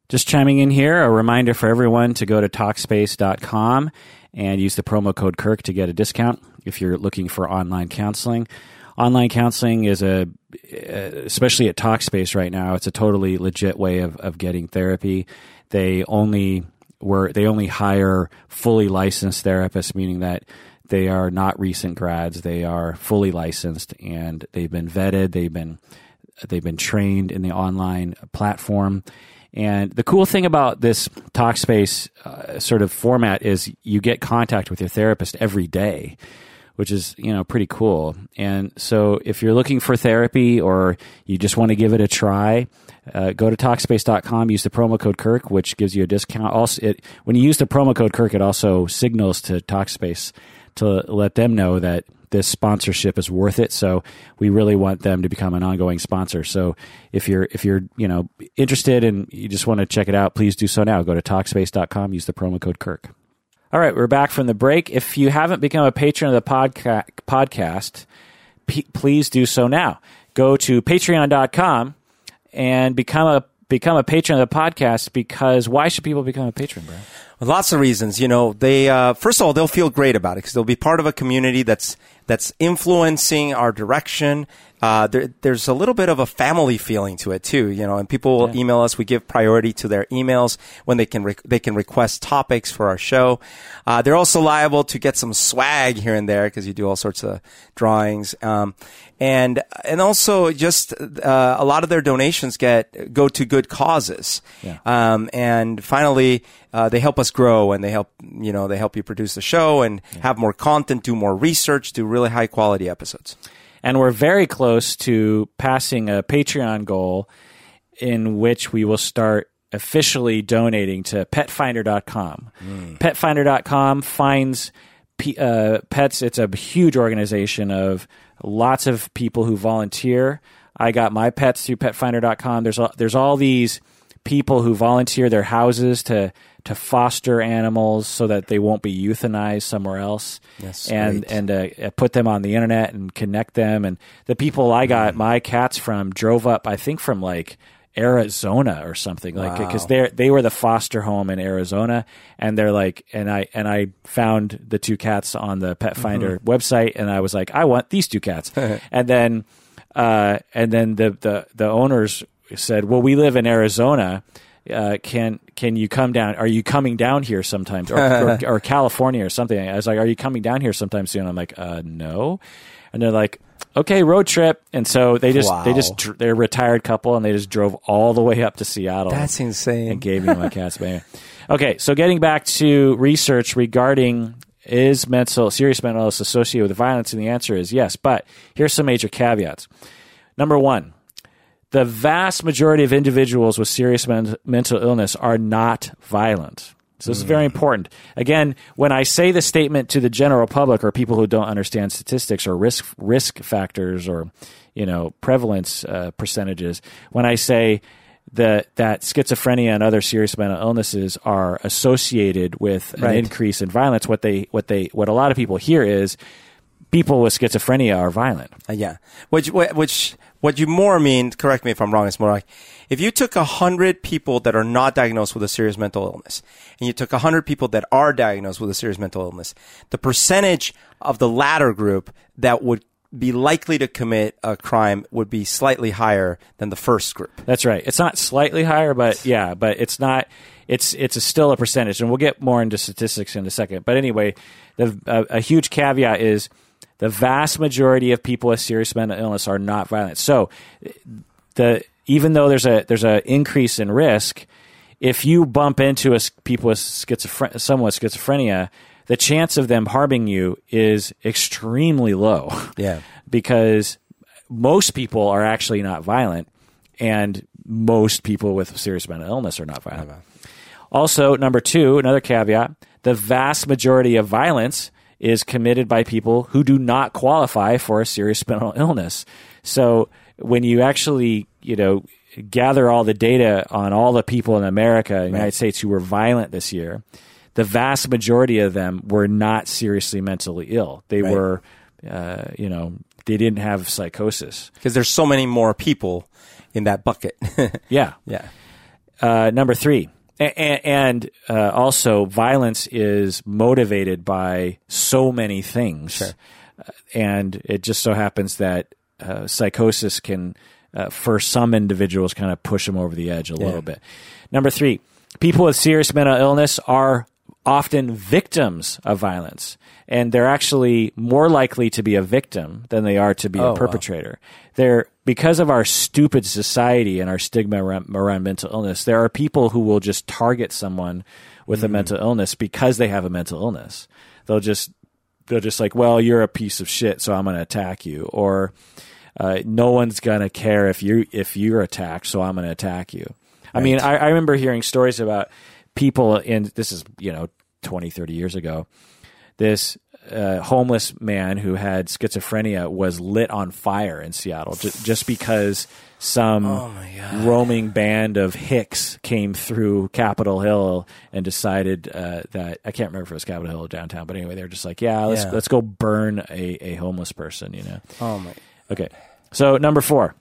Just chiming in here, a reminder for everyone to go to Talkspace dot com and use the promo code Kirk to get a discount if you're looking for online counseling. Online counseling is a, especially at Talkspace right now, it's a totally legit way of, of getting therapy. They only were they only hire fully licensed therapists, meaning that they are not recent grads. They are fully licensed and they've been vetted. They've been they've been trained in the online platform. And the cool thing about this Talkspace uh, sort of format is you get contact with your therapist every day, which is, you know, pretty cool. And so if you're looking for therapy or you just want to give it a try, uh, go to Talkspace dot com, use the promo code Kirk, which gives you a discount. Also, it, when you use the promo code Kirk, it also signals to Talkspace to let them know that this sponsorship is worth it. So we really want them to become an ongoing sponsor. So if you're, if you're, you know, interested and you just want to check it out, please do so now. Go to Talkspace dot com, use the promo code Kirk. All right. We're back from the break. If you haven't become a patron of the podca- podcast, p- please do so now. Go to Patreon dot com and become a, become a patron of the podcast, because why should people become a patron, bro? Well, lots of reasons. You know, they, uh, first of all, they'll feel great about it because they'll be part of a community that's, that's influencing our direction. Uh, there, there's a little bit of a family feeling to it too, you know, and people will yeah. email us. We give priority to their emails when they can, re- they can request topics for our show. Uh, they're also liable to get some swag here and there because you do all sorts of drawings. Um, and, and also just, uh, a lot of their donations get, go to good causes. Yeah. Um, and finally, uh, they help us grow and they help, you know, they help you produce the show and yeah. have more content, do more research, do really high quality episodes. And we're very close to passing a Patreon goal in which we will start officially donating to pet finder dot com. Mm. pet finder dot com finds p- uh, pets. It's a huge organization of lots of people who volunteer. I got my pets through pet finder dot com. There's all, there's all these people who volunteer their houses to to foster animals so that they won't be euthanized somewhere else. Yes, and right. and uh, put them on the internet and connect them. And the people I got my cats from drove up, I think, from like Arizona or something, like because wow. they they were the foster home in Arizona, and they're like, and I and I found the two cats on the Pet Finder mm-hmm. website, and I was like, I want these two cats, and then uh, and then the the the owners said, well, we live in Arizona uh, can can you come down? Are you coming down here sometimes? Or, or, or California or something. I was like, are you coming down here sometime soon? I'm like, uh, no. And they're like, okay, road trip. And so they just, wow. they just, they're a retired couple and they just drove all the way up to Seattle. That's insane. And gave me my cat's baby. Okay. So getting back to research regarding is mental, serious mental illness associated with violence? And the answer is yes. But here's some major caveats. Number one, the vast majority of individuals with serious men- mental illness are not violent. So this is very important. Again, when I say the statement to the general public or people who don't understand statistics or risk risk factors or, you know, prevalence uh, percentages, when I say that that schizophrenia and other serious mental illnesses are associated with an right. increase in violence, what they what they what a lot of people hear is people with schizophrenia are violent. Uh, yeah, which which what you more mean? Correct me if I'm wrong. It's more like, if you took one hundred people that are not diagnosed with a serious mental illness and you took one hundred people that are diagnosed with a serious mental illness, the percentage of the latter group that would be likely to commit a crime would be slightly higher than the first group. That's right. It's not slightly higher, but yeah, but it's not it's it's a still a percentage, and we'll get more into statistics in a second. But anyway, the a, a huge caveat is the vast majority of people with serious mental illness are not violent. So the even though there's a there's an increase in risk, if you bump into a, people with schizophrenia, someone with schizophrenia, the chance of them harming you is extremely low. Yeah, because most people are actually not violent, and most people with serious mental illness are not violent. Okay. Also, number two, another caveat: the vast majority of violence is committed by people who do not qualify for a serious mental illness. So when you actually, you know, gather all the data on all the people in America, in the right. United States, who were violent this year, the vast majority of them were not seriously mentally ill. They right. were, uh, you know, they didn't have psychosis. Because there's so many more people in that bucket. yeah. Yeah. Uh, number three. And, and uh, also, violence is motivated by so many things. Sure. And it just so happens that uh, psychosis can, uh, for some individuals, kind of push them over the edge a yeah. little bit. Number three, people with serious mental illness are often victims of violence, and they're actually more likely to be a victim than they are to be oh, a perpetrator. Wow. They're because of our stupid society and our stigma around, around mental illness, there are people who will just target someone with mm. a mental illness because they have a mental illness. They'll just they're just like, well, you're a piece of shit, so I'm going to attack you, or uh, no one's going to care if you if you're attacked, so I'm going to attack you. Right. I mean, I, I remember hearing stories about people in, this is, you know, twenty, thirty years ago, this uh, homeless man who had schizophrenia was lit on fire in Seattle j- just because some oh my God. roaming band of hicks came through Capitol Hill and decidid uh, that, I can't remember if it was Capitol Hill or downtown, but anyway, they were just like, yeah, let's yeah. let's go burn a, a homeless person, you know? Oh my. Okay. So number four.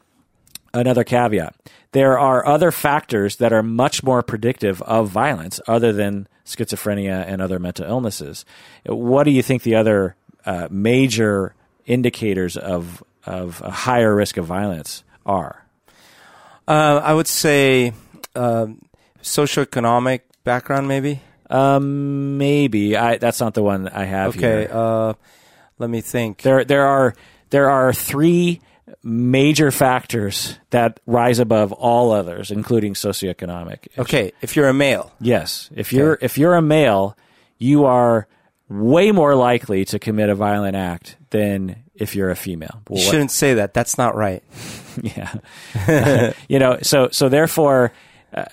Another caveat. There are other factors that are much more predictive of violence other than schizophrenia and other mental illnesses. What do you think the other uh, major indicators of of a higher risk of violence are? Uh, I would say um, socioeconomic background, maybe? Um, maybe. I, that's not the one I have okay, here. Okay. Uh, let me think. There, there are there are three major factors that rise above all others, including socioeconomic issues. Okay, if you're a male. Yes. If you're okay. if you're a male, you are way more likely to commit a violent act than if you're a female. Well, you shouldn't what? say that. That's not right. yeah. you know, so so therefore,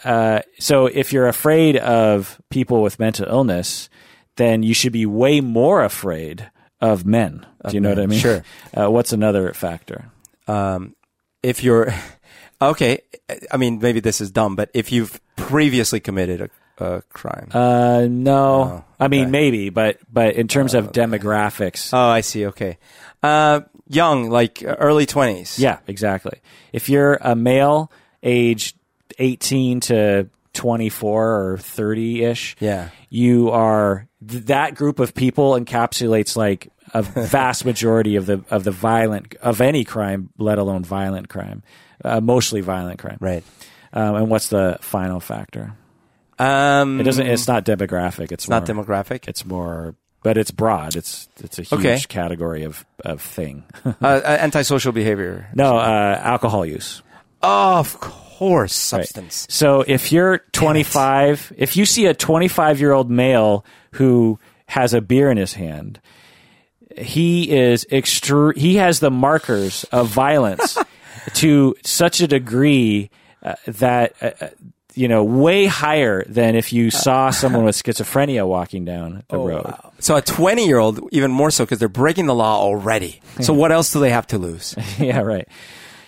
uh, so if you're afraid of people with mental illness, then you should be way more afraid of men. Do you know men. what I mean? Sure. Uh, what's another factor? Um, if you're, okay, I mean, maybe this is dumb, but if you've previously committed a, a crime. Uh, no. Oh, okay. I mean, maybe, but, but in terms oh, of demographics. Okay. Oh, I see. Okay. Uh, young, like early twenties. Yeah, exactly. If you're a male age eighteen to twenty-four or thirty-ish, yeah. you are, th- that group of people encapsulates like a vast majority of the of the violent of any crime, let alone violent crime, uh, mostly violent crime. Right. Um, and what's the final factor? Um, it doesn't. It's not demographic. It's, it's more, not demographic. It's more, but it's broad. It's it's a huge okay. category of of thing. uh, antisocial behavior. No, uh, alcohol use. Oh, of course, substance. Right. So if you're twenty-five, if you see a twenty-five-year-old male who has a beer in his hand, he is extru- He has the markers of violence to such a degree uh, that. Uh, You know, way higher than if you saw someone with schizophrenia walking down the oh, road. Wow. So a twenty-year-old, even more so, because they're breaking the law already. So what else do they have to lose? Yeah, right.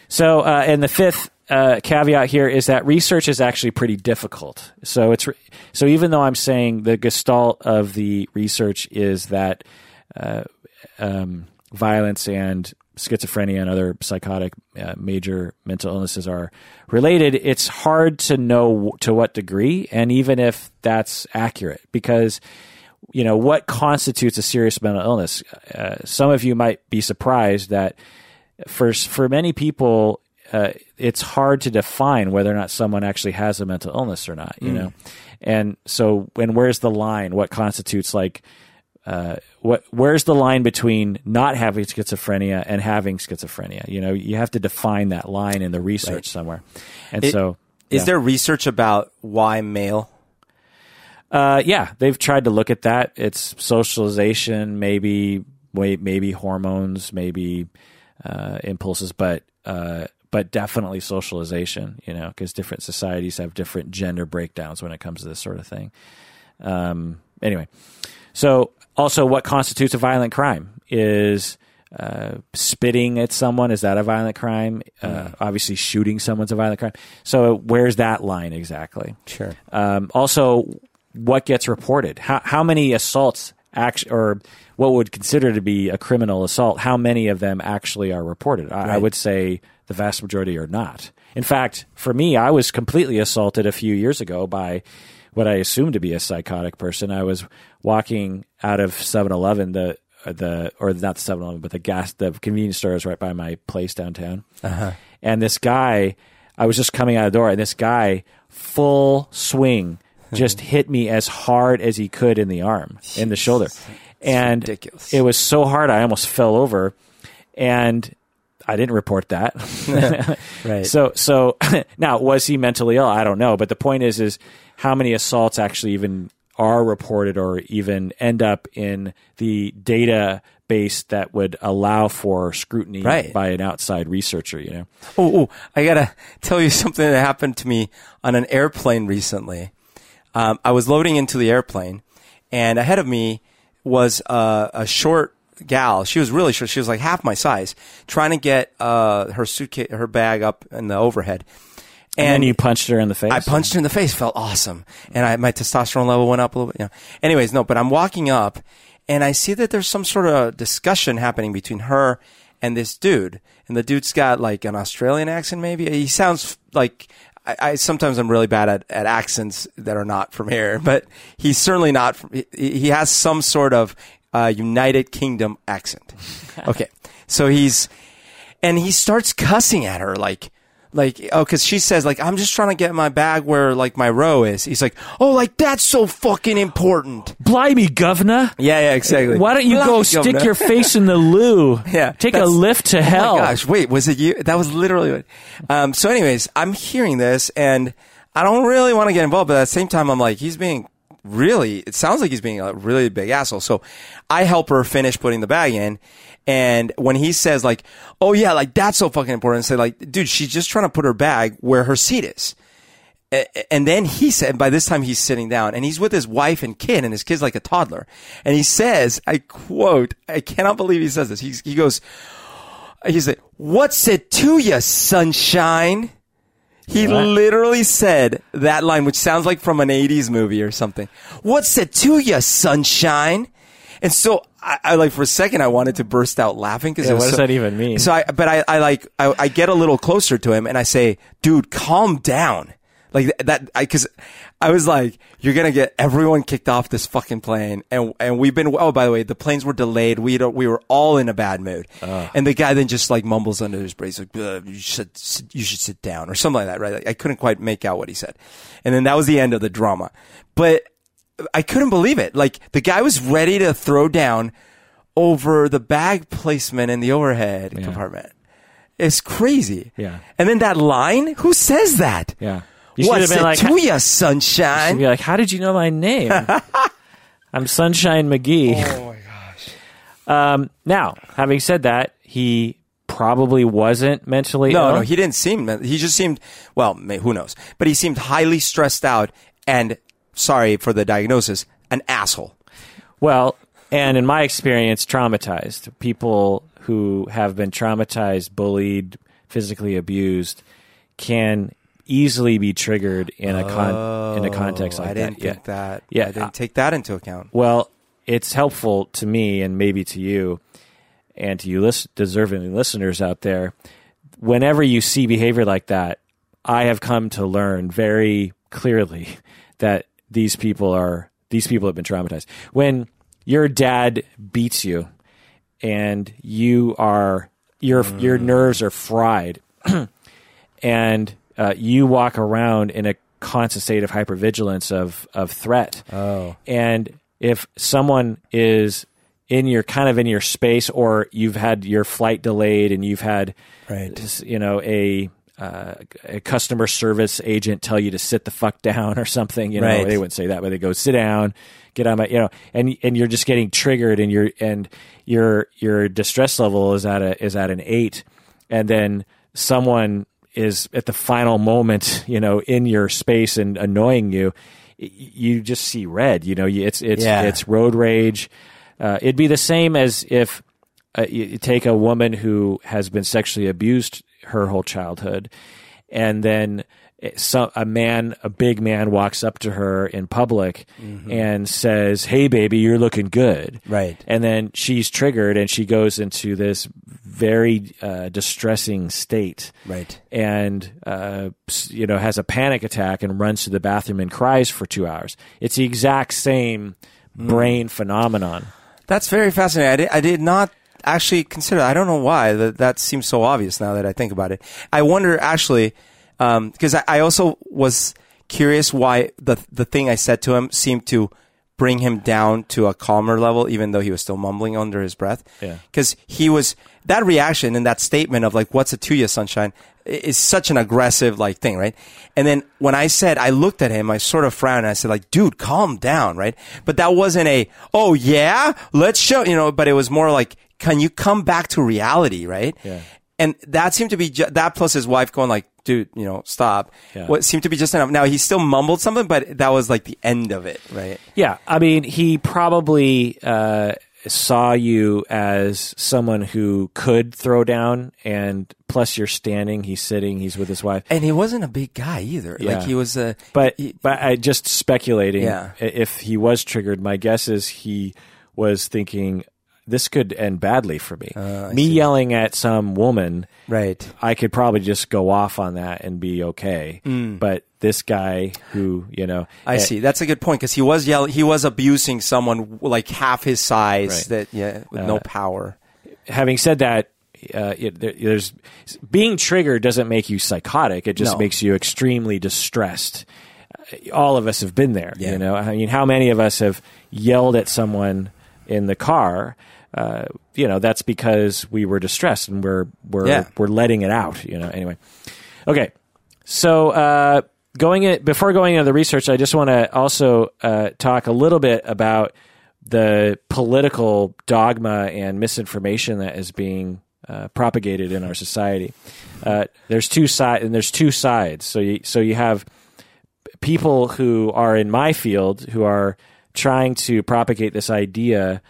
So, uh, and the fifth uh, caveat here is that research is actually pretty difficult. So it's re- so even though I'm saying the gestalt of the research is that uh, um, violence and schizophrenia and other psychotic uh, major mental illnesses are related, it's hard to know to what degree, and even if that's accurate, because, you know, what constitutes a serious mental illness? Uh, some of you might be surprised that for, for many people, uh, it's hard to define whether or not someone actually has a mental illness or not, you mm. know? And so, and where's the line? What constitutes like, Uh, what? Where's the line between not having schizophrenia and having schizophrenia? You know, you have to define that line in the research right. somewhere. And it, so, yeah. Is there research about why male? Uh, yeah, they've tried to look at that. It's socialization, maybe, maybe hormones, maybe uh, impulses, but uh, but definitely socialization. You know, because different societies have different gender breakdowns when it comes to this sort of thing. Um, anyway, so. Also, what constitutes a violent crime is uh, spitting at someone. Is that a violent crime? Uh, mm. Obviously, shooting someone's a violent crime. So where's that line exactly? Sure. Um, also, what gets reported? How how many assaults act- or what would consider to be a criminal assault? How many of them actually are reported? I, right. I would say the vast majority are not. In fact, for me, I was completely assaulted a few years ago by what I assumed to be a psychotic person. I was walking out of seven eleven, the the or not seven eleven, but the gas, the convenience store is right by my place downtown. Uh-huh. And this guy, I was just coming out of the door, and this guy, full swing, just hit me as hard as he could in the arm, Jeez. in the shoulder, it's and ridiculous. It was so hard I almost fell over, and I didn't report that. Right. So so now, was he mentally ill? I don't know, but the point is is how many assaults actually even are reported or even end up in the database that would allow for scrutiny right. by an outside researcher, you know? Oh, oh, I gotta tell you something that happened to me on an airplane recently. Um, I was loading into the airplane, and ahead of me was uh, a short gal. She was really short. She was like half my size, trying to get uh, her suitcase, her bag up in the overhead. And, and then you punched her in the face? I punched her in the face. Felt awesome. And I, my testosterone level went up a little bit. You know. Anyways, no, but I'm walking up and I see that there's some sort of discussion happening between her and this dude. And the dude's got like an Australian accent maybe. He sounds like, I, I sometimes I'm really bad at, at accents that are not from here, but he's certainly not, from, he, he has some sort of uh, United Kingdom accent. Okay. So he's, and he starts cussing at her like, Like, oh, because she says, like, I'm just trying to get my bag where, like, my row is. He's like, oh, like, that's so fucking important. Blimey, governor. Yeah, yeah, exactly. Why don't you Blimey, go stick governor. your face in the loo? Yeah. Take a lift to oh hell. Oh, my gosh. Wait, was it you? That was literally what. Um, so, anyways, I'm hearing this, and I don't really want to get involved, but at the same time, I'm like, he's being really, it sounds like he's being a really big asshole. So, I help her finish putting the bag in. And when he says like, oh yeah, like that's so fucking important, say so, like, dude, she's just trying to put her bag where her seat is. And then he said, by this time he's sitting down and he's with his wife and kid, and his kid's like a toddler. And he says, I quote, I cannot believe he says this. He, he goes, he's like, what's it to you, sunshine? He what? literally said that line, which sounds like from an eighties movie or something. What's it to you, sunshine? And so I, I like for a second I wanted to burst out laughing because yeah, what does so, that even mean? So I, but I, I like I, I get a little closer to him and I say, "Dude, calm down. Like that, I, cause I was like, you're going to get everyone kicked off this fucking plane. And, and we've been, oh, by the way, the planes were delayed. We don't, we were all in a bad mood. Uh. And the guy then just like mumbles under his breath, like, you should, you should sit down or something like that. Right. Like, I couldn't quite make out what he said. And then that was the end of the drama, but I couldn't believe it. Like the guy was ready to throw down over the bag placement in the overhead yeah. compartment. It's crazy. Yeah. And then that line, who says that? Yeah. You What's it like, to you, Sunshine? You be like, how did you know my name? I'm Sunshine McGee. Oh, my gosh. Um, now, having said that, he probably wasn't mentally no, ill. No, he didn't seem... He just seemed... Well, who knows? But he seemed highly stressed out and, sorry for the diagnosis, an asshole. Well, and in my experience, traumatized. People who have been traumatized, bullied, physically abused can... easily be triggered in a con- oh, in a context like that. I didn't that. think yeah. that. Yeah. I didn't take that into account. Well, it's helpful to me and maybe to you and to you list- deserving listeners out there. Whenever you see behavior like that, I have come to learn very clearly that these people are these people have been traumatized. When your dad beats you and you are your mm. your nerves are fried and Uh, you walk around in a constant state of hypervigilance of of threat. Oh. And if someone is in your kind of in your space, or you've had your flight delayed, and you've had, right. you know, a uh, a customer service agent tell you to sit the fuck down or something, you know, right. they wouldn't say that, but they go sit down, get on my, you know, and and you're just getting triggered, and you're and your your distress level is at a is at an eight, and then someone is at the final moment, you know, in your space and annoying you, you just see red, you know, it's, it's, yeah. it's road rage. Uh, it'd be the same as if uh, you take a woman who has been sexually abused her whole childhood. And then some, a man, a big man walks up to her in public mm-hmm. and says, "Hey baby, you're looking good." Right. And then she's triggered and she goes into this very uh, distressing state, right? And uh, you know, has a panic attack and runs to the bathroom and cries for two hours. It's the exact same mm. brain phenomenon. That's very fascinating. I did, I did not actually consider. I don't know why that that seems so obvious now that I think about it. I wonder actually because um, I, I also was curious why the the thing I said to him seemed to bring him down to a calmer level, even though he was still mumbling under his breath. Yeah. Because he was, that reaction and that statement of like, what's it to you, Sunshine, is such an aggressive like thing, right? And then when I said, I looked at him, I sort of frowned and I said like, dude, calm down, right? But that wasn't a, oh yeah, let's show, you know, but it was more like, can you come back to reality, right? Yeah. And that seemed to be, ju- that plus his wife going like, dude, you know, stop. Yeah. What seemed to be just enough. Now, he still mumbled something, but that was like the end of it, right? Yeah. I mean, he probably uh, saw you as someone who could throw down, and plus you're standing, he's sitting, he's with his wife. And he wasn't a big guy either. Yeah. Like he was a... But, he, but I just speculating, yeah. if he was triggered, my guess is he was thinking... this could end badly for me. Uh, me see. Yelling at some woman, right? I could probably just go off on that and be okay. Mm. But this guy, who you know, I it, see. That's a good point because he was yelling. He was abusing someone like half his size. Right. That yeah, with uh, no power. Having said that, uh, it, there, there's being triggered doesn't make you psychotic. It just no. makes you extremely distressed. All of us have been there. Yeah. You know, I mean, how many of us have yelled at someone in the car? Uh, you know, that's because we were distressed and we're we're yeah. we're letting it out. You know, anyway. Okay, so uh, going in, before going into the research, I just want to also uh, talk a little bit about the political dogma and misinformation that is being uh, propagated in our society. Uh, there's two sides, and there's two sides. So you, so you have people who are in my field who are trying to propagate this idea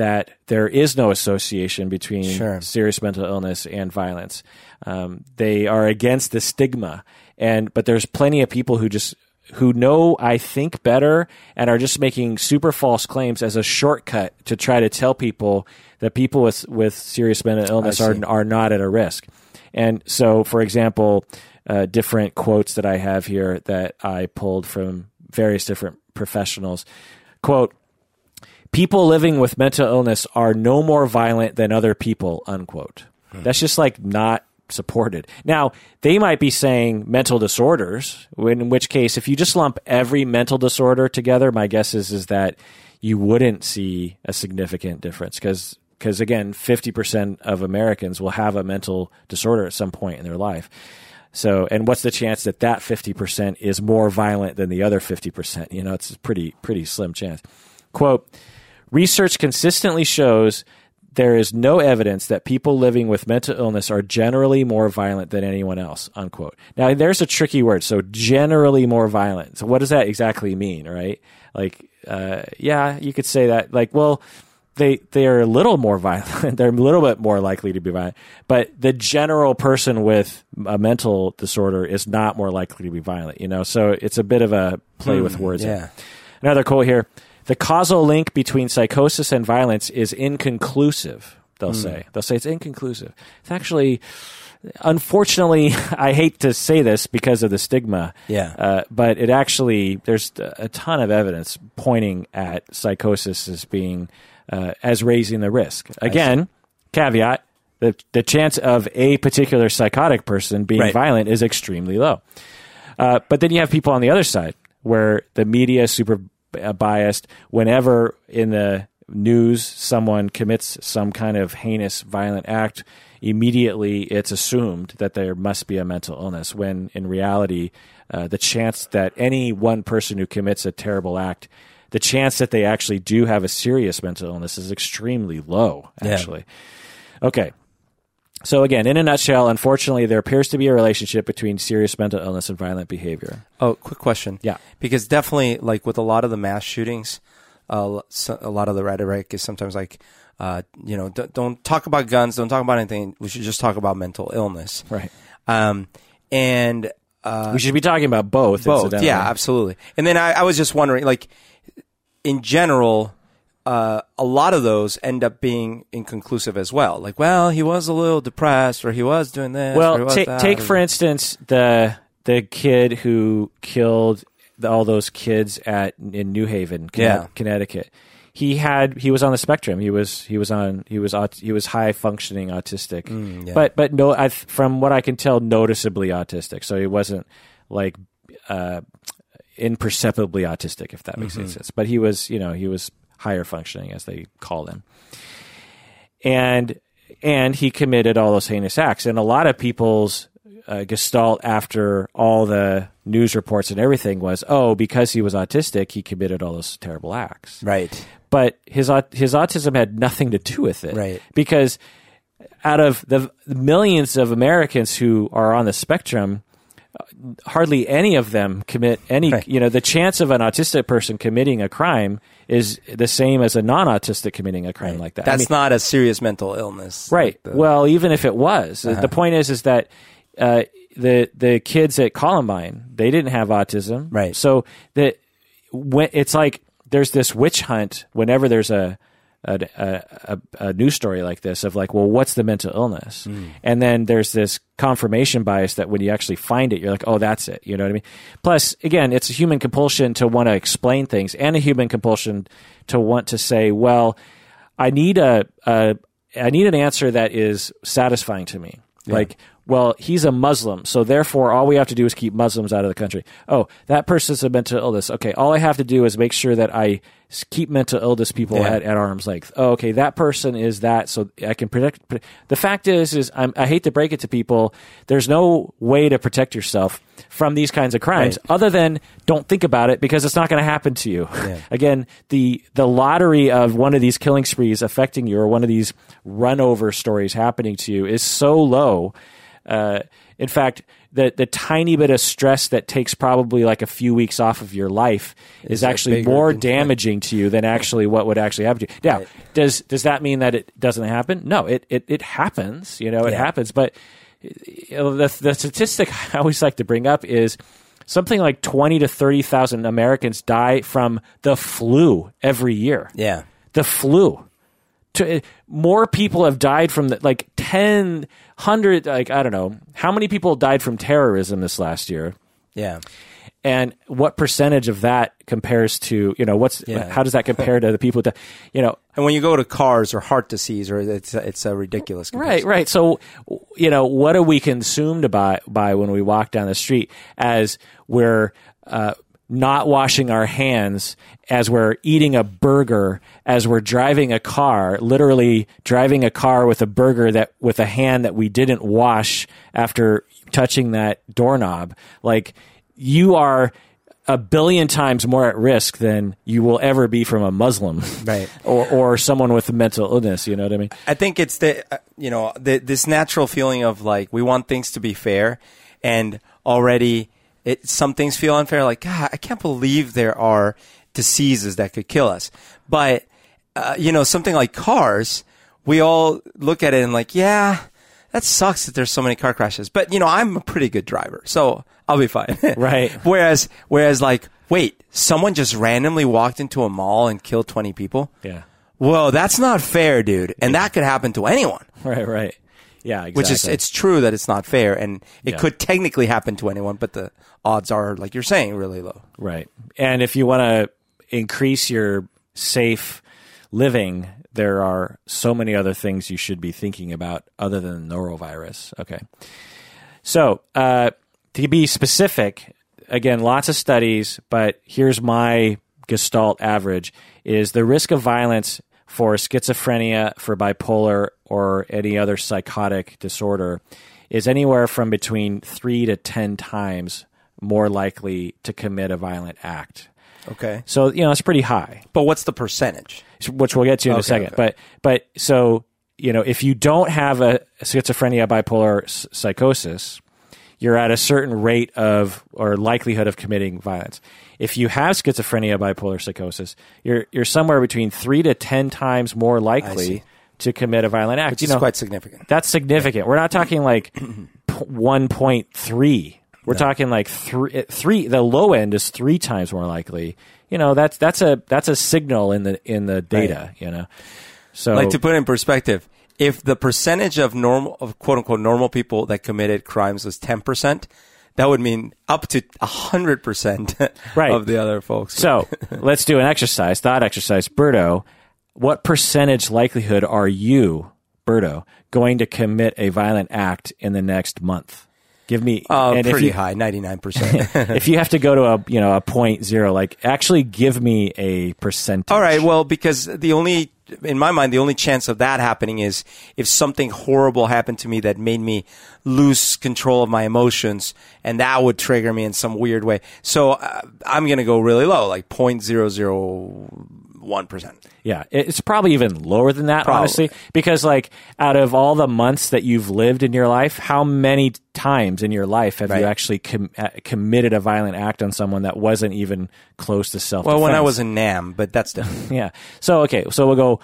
that there is no association between sure. serious mental illness and violence. Um, they are against the stigma, and but there's plenty of people who just who know I think better and are just making super false claims as a shortcut to try to tell people that people with with serious mental illness are are not at a risk. And so, for example, uh, different quotes that I have here that I pulled from various different professionals. Quote, people living with mental illness are no more violent than other people, unquote. Hmm. That's just like not supported. Now, they might be saying mental disorders, in which case, if you just lump every mental disorder together, my guess is, is that you wouldn't see a significant difference because, because again, fifty percent of Americans will have a mental disorder at some point in their life. So, and what's the chance that that fifty percent is more violent than the other fifty percent? You know, it's a pretty, pretty slim chance. Quote, research consistently shows there is no evidence that people living with mental illness are generally more violent than anyone else, unquote. Now, there's a tricky word. So generally more violent. So what does that exactly mean, right? Like, uh, yeah, you could say that. Like, well, they they are a little more violent. They're a little bit more likely to be violent. But the general person with a mental disorder is not more likely to be violent, you know? So it's a bit of a play mm, with words. Yeah. Another quote here. The causal link between psychosis and violence is inconclusive, they'll mm. say. They'll say it's inconclusive. It's actually, unfortunately, I hate to say this because of the stigma, yeah. uh, but it actually, there's a ton of evidence pointing at psychosis as being, uh, as raising the risk. Again, caveat, the, the chance of a particular psychotic person being right. violent is extremely low. Uh, but then you have people on the other side where the media is super biased. Whenever in the news someone commits some kind of heinous violent act, immediately it's assumed that there must be a mental illness, when in reality, uh, the chance that any one person who commits a terrible act, the chance that they actually do have a serious mental illness is extremely low, actually. Yeah. Okay. So again, in a nutshell, unfortunately, there appears to be a relationship between serious mental illness and violent behavior. Oh, quick question. Yeah. Because definitely, like with a lot of the mass shootings, uh, so, a lot of the rhetoric is sometimes like, uh, you know, d- don't talk about guns, don't talk about anything. We should just talk about mental illness. Right. Um, and uh, we should be talking about both. Both, yeah, absolutely. And then I, I was just wondering, like, in general, Uh, a lot of those end up being inconclusive as well. Like, well, he was a little depressed, or he was doing this. Well, or he was t- that, take or... for instance the the kid who killed all those kids at in New Haven, Con- yeah. Connecticut. He had he was on the spectrum. He was he was on he was aut- he was high functioning autistic, mm, yeah. but but no, I, from what I can tell, noticeably autistic. So he wasn't like. Uh, imperceptibly autistic, if that makes mm-hmm. any sense. But he was, you know, he was higher functioning, as they call them. And, and he committed all those heinous acts. And a lot of people's uh, gestalt after all the news reports and everything was, oh, because he was autistic, he committed all those terrible acts. Right. But his, his autism had nothing to do with it. Right. Because out of the millions of Americans who are on the spectrum, hardly any of them commit any, right. you know, the chance of an autistic person committing a crime is the same as a non-autistic committing a crime right. like that. That's I mean, not a serious mental illness. Right. Like the, well, even if it was, uh-huh. the point is, is that uh, the, the kids at Columbine, they didn't have autism. Right. So the, when, it's like there's this witch hunt whenever there's a, a, a, a news story like this of like, well, what's the mental illness? Mm. And then there's this confirmation bias that when you actually find it, you're like, oh, that's it. You know what I mean? Plus, again, it's a human compulsion to want to explain things and a human compulsion to want to say, well, I need a, a I need an answer that is satisfying to me. Yeah. Like, well, he's a Muslim, so therefore all we have to do is keep Muslims out of the country. Oh, that person's a mental illness. Okay, all I have to do is make sure that I keep mental illness people yeah. at, at arm's length. Oh, okay, that person is that, so I can protect. protect. The fact is, is I'm, I hate to break it to people, there's no way to protect yourself from these kinds of crimes right. other than don't think about it because it's not going to happen to you. Yeah. Again, the the lottery of one of these killing sprees affecting you or one of these run-over stories happening to you is so low. Uh, in fact, the the tiny bit of stress that takes probably like a few weeks off of your life is, is actually more damaging to you than actually what would actually happen to you. Now, right. does does that mean that it doesn't happen? No, it it, it happens. You know, it yeah. happens. But you know, the the statistic I always like to bring up is something like twenty to thirty thousand Americans die from the flu every year. Yeah, the flu. to, more people have died from the, like ten, hundred, like I don't know how many people died from terrorism this last year. Yeah. And what percentage of that compares to, you know, what's, yeah. how does that compare to the people that, you know. And when you go to cars or heart disease, or it's, it's a ridiculous comparison. Right, right. So, you know, what are we consumed by, by when we walk down the street as we're uh, not washing our hands, as we're eating a burger, as we're driving a car, literally driving a car with a burger that, with a hand that we didn't wash after touching that doorknob. Like, you are a billion times more at risk than you will ever be from a Muslim, right? or or someone with a mental illness. You know what I mean? I think it's the you know the, this natural feeling of like we want things to be fair, and already it some things feel unfair. Like, God, I can't believe there are diseases that could kill us. But uh, you know, something like cars, we all look at it and like, yeah. That sucks that there's so many car crashes, but you know, I'm a pretty good driver, so I'll be fine. Right. Whereas, whereas like, wait, someone just randomly walked into a mall and killed twenty people. Yeah. Whoa, that's not fair, dude. And yeah. that could happen to anyone. Right. Right. Yeah. Exactly. Which is, it's true that it's not fair, and it yeah. could technically happen to anyone, but the odds are, like you're saying, really low. Right. And if you want to increase your safe living, there are so many other things you should be thinking about other than norovirus. Okay. So uh, to be specific, again, lots of studies, but here's my gestalt average, is the risk of violence for schizophrenia, for bipolar, or any other psychotic disorder is anywhere from between three to ten times more likely to commit a violent act. Okay. So, you know, it's pretty high. But what's the percentage? Which we'll get to in okay, a second. Okay. But, but so, you know, if you don't have a schizophrenia, bipolar s- psychosis, you're at a certain rate of, or likelihood of committing violence. If you have schizophrenia, bipolar psychosis, you're, you're somewhere between three to ten times more likely to commit a violent act. Which you is know, quite significant. That's significant. Right. We're not talking like one point three. We're no. talking like three, three. The low end is three times more likely. You know, that's that's a that's a signal in the in the data. Right. You know, so like to put it in perspective, if the percentage of normal of quote unquote normal people that committed crimes was ten percent, that would mean up to a hundred percent of the other folks. So let's do an exercise, thought exercise, Berto. What percentage likelihood are you, Berto, going to commit a violent act in the next month? Give me uh, and pretty you, high, ninety-nine percent. If you have to go to a you know a point zero, like actually give me a percentage. All right, well, because the only in my mind the only chance of that happening is if something horrible happened to me that made me lose control of my emotions, and that would trigger me in some weird way. So uh, I'm gonna go really low, like point zero zero one percent. Yeah, it's probably even lower than that, probably. Honestly, because like out of all the months that you've lived in your life, how many times in your life have right. you actually com- committed a violent act on someone that wasn't even close to self-defense? Well, when I was in Nam, but that's different. Yeah. So, okay, so we'll go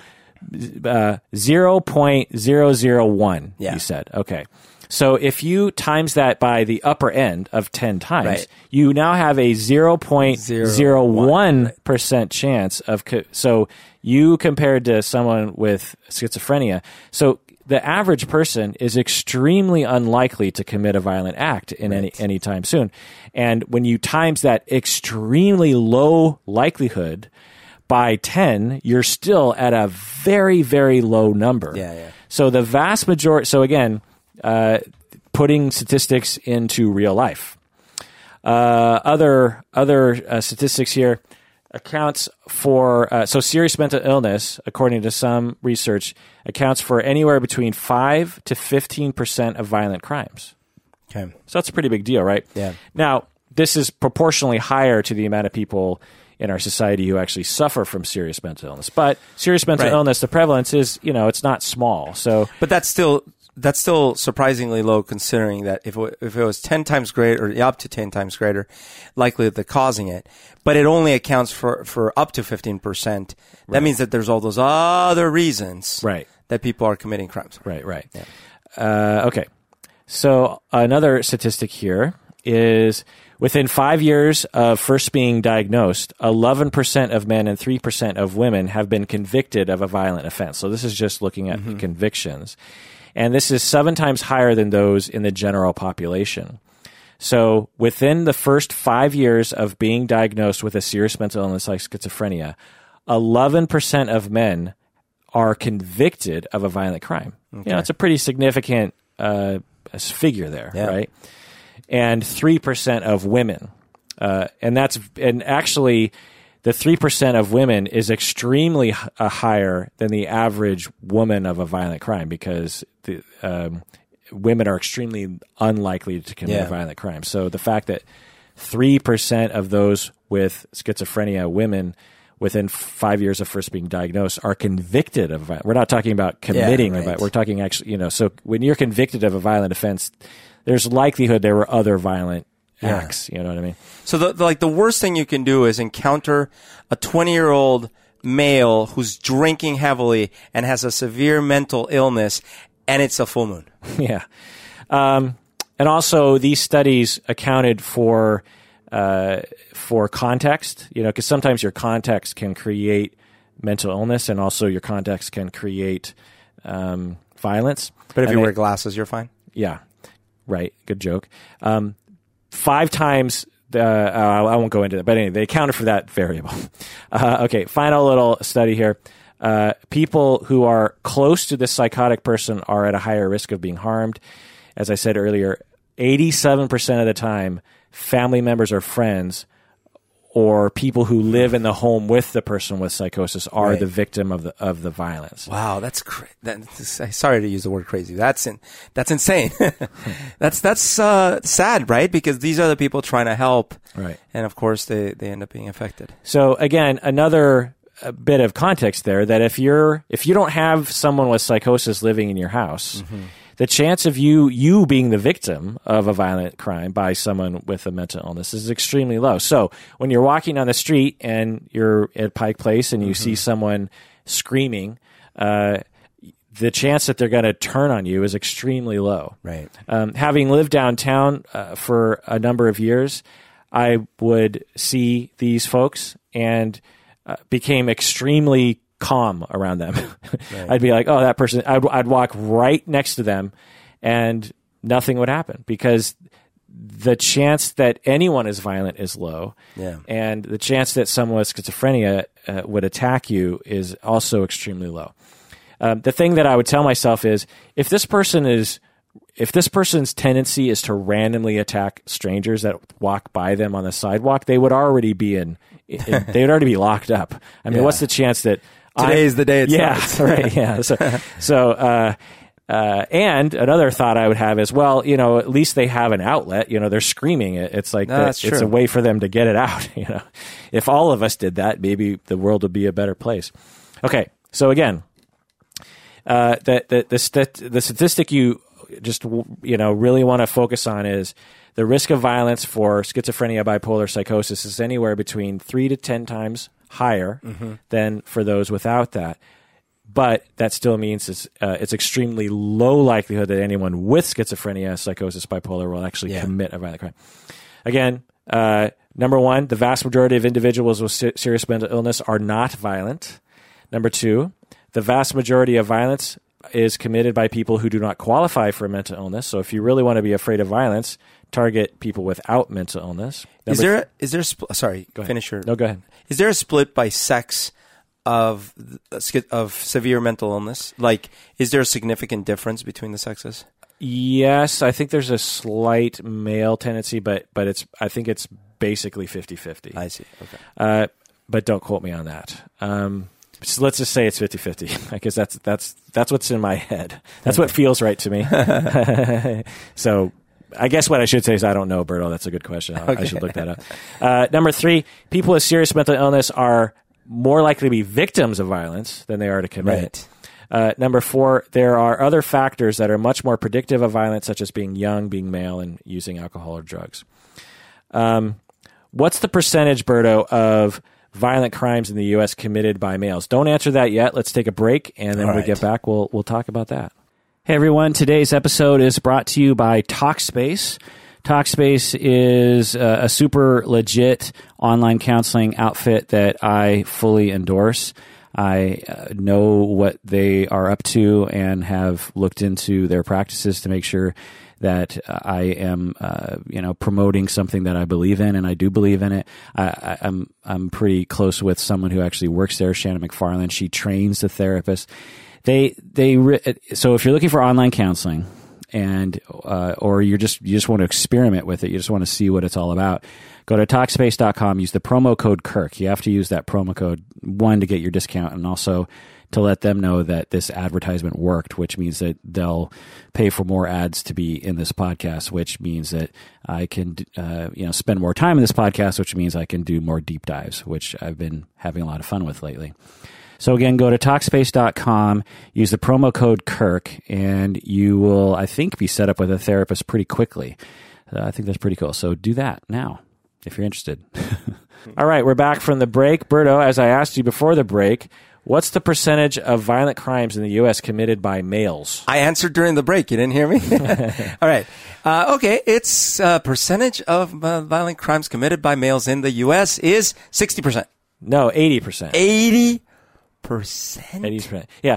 uh, zero point zero zero one, yeah. you said. Okay. So if you times that by the upper end of ten times, right. you now have a zero point zero one percent chance of co- so you compared to someone with schizophrenia. So the average person is extremely unlikely to commit a violent act in right. any any time soon. And when you times that extremely low likelihood by ten, you're still at a very, very low number. Yeah, yeah. So the vast majority – so again – Uh, putting statistics into real life. Uh, other other uh, statistics here accounts for uh, so serious mental illness, according to some research, accounts for anywhere between five to fifteen percent of violent crimes. Okay, so that's a pretty big deal, right? Yeah. Now this is proportionally higher to the amount of people in our society who actually suffer from serious mental illness. But serious mental right. illness, the prevalence is you know it's not small. So, but that's still. That's still surprisingly low, considering that if it, if it was ten times greater, or up to ten times greater, likelihood of causing it. But it only accounts for, for up to fifteen percent. That right. means that there's all those other reasons, right. that people are committing crimes. Right, right. Yeah. Uh, okay. So another statistic here is Within five years of first being diagnosed, eleven percent of men and three percent of women have been convicted of a violent offense. So this is just looking at mm-hmm. convictions. And this is seven times higher than those in the general population. So within the first five years of being diagnosed with a serious mental illness like schizophrenia, eleven percent of men are convicted of a violent crime. Okay. You know, it's a pretty significant uh, figure there, yeah. right? And three percent of women. Uh, and that's and actually the three percent of women is extremely h- higher than the average woman of a violent crime because the, um, women are extremely unlikely to commit yeah. violent crime. So the fact that three percent of those with schizophrenia, women within five years of first being diagnosed, are convicted of violence. We're not talking about committing, yeah, right. but we're talking actually, you know, so when you're convicted of a violent offense, there's likelihood there were other violent yeah. acts. You know what I mean? So the, the, like the worst thing you can do is encounter a twenty year old male who's drinking heavily and has a severe mental illness, and it's a full moon. Yeah. Um, and also these studies accounted for, uh, for context, you know, cause sometimes your context can create mental illness and also your context can create, um, violence. But if and you they, wear glasses, you're fine. Yeah. Right. Good joke. Um, five times, uh, I won't go into that, but anyway, they accounted for that variable. Uh, okay. Final little study here. Uh, people who are close to this psychotic person are at a higher risk of being harmed. As I said earlier, eighty-seven percent of the time, family members or friends or people who live in the home with the person with psychosis are right. the victim of the of the violence. Wow, that's crazy. That, sorry to use the word crazy. That's in, that's insane. that's that's uh, sad, right? Because these are the people trying to help, right? And of course, they they end up being affected. So again, another a bit of context there that if you're if you don't have someone with psychosis living in your house, mm-hmm. the chance of you you being the victim of a violent crime by someone with a mental illness is extremely low. So when you're walking on the street and you're at Pike Place and you mm-hmm. see someone screaming, uh, the chance that they're going to turn on you is extremely low. Right. Um, having lived downtown uh, for a number of years, I would see these folks and Uh, became extremely calm around them. right. I'd be like, oh, that person, I'd, I'd walk right next to them and nothing would happen because the chance that anyone is violent is low. Yeah. And the chance that someone with schizophrenia uh, would attack you is also extremely low. Um, the thing that I would tell myself is if this person is, if this person's tendency is to randomly attack strangers that walk by them on the sidewalk, they would already be in, in they would already be locked up. I mean, yeah. what's the chance that today is the day it yeah, starts? right, yeah. So, so uh, uh, and another thought I would have is, well, you know, at least they have an outlet. You know, they're screaming it. It's like no, the, that's it's a way for them to get it out. You know, if all of us did that, maybe the world would be a better place. Okay, so again, uh, the the the, stat, the statistic you. Just, you know, really want to focus on is the risk of violence for schizophrenia, bipolar psychosis is anywhere between three to ten times higher mm-hmm. than for those without that. But that still means it's, uh, it's extremely low likelihood that anyone with schizophrenia, psychosis, bipolar will actually yeah. commit a violent crime. Again, uh, number one, the vast majority of individuals with ser- serious mental illness are not violent. Number two, the vast majority of violence is committed by people who do not qualify for mental illness. So if you really want to be afraid of violence, target people without mental illness. Number is there th- is there sp- sorry, finish your No, go ahead. Is there a split by sex of of severe mental illness? Like is there a significant difference between the sexes? Yes, I think there's a slight male tendency, but but it's I think it's basically fifty-fifty. I see. Okay. Uh, but don't quote me on that. Um So let's just say it's fifty-fifty because that's that's that's what's in my head. That's what feels right to me. So I guess what I should say is I don't know, Berto. That's a good question. Okay. I should look that up. Uh, number three, people with serious mental illness are more likely to be victims of violence than they are to commit. Right. Uh, number four, there are other factors that are much more predictive of violence, such as being young, being male, and using alcohol or drugs. Um, what's the percentage, Berto, of violent crimes in the U S committed by males? Don't answer that yet. Let's take a break, and then when we get back, we'll we'll talk about that. Hey, everyone. Today's episode is brought to you by Talkspace. Talkspace is uh, a super legit online counseling outfit that I fully endorse. I uh, know what they are up to and have looked into their practices to make sure that I am, uh, you know, promoting something that I believe in, and I do believe in it. I, I, I'm I'm pretty close with someone who actually works there, Shannon McFarland. She trains the therapist. They they re- so if you're looking for online counseling, and uh, or you're just you just want to experiment with it, you just want to see what it's all about, go to Talkspace dot com. Use the promo code Kirk. You have to use that promo code one to get your discount, and also to let them know that this advertisement worked, which means that they'll pay for more ads to be in this podcast, which means that I can, uh, you know, spend more time in this podcast, which means I can do more deep dives, which I've been having a lot of fun with lately. So again, go to Talkspace dot com, use the promo code Kirk, and you will, I think, be set up with a therapist pretty quickly. Uh, I think that's pretty cool. So do that now if you're interested. All right, we're back from the break. Berto, as I asked you before the break, what's the percentage of violent crimes in the U S committed by males? I answered during the break. You didn't hear me? All right. Uh, okay. It's uh, percentage of uh, violent crimes committed by males in the U S is sixty percent. No, eighty percent. eighty percent? eighty percent. Yeah.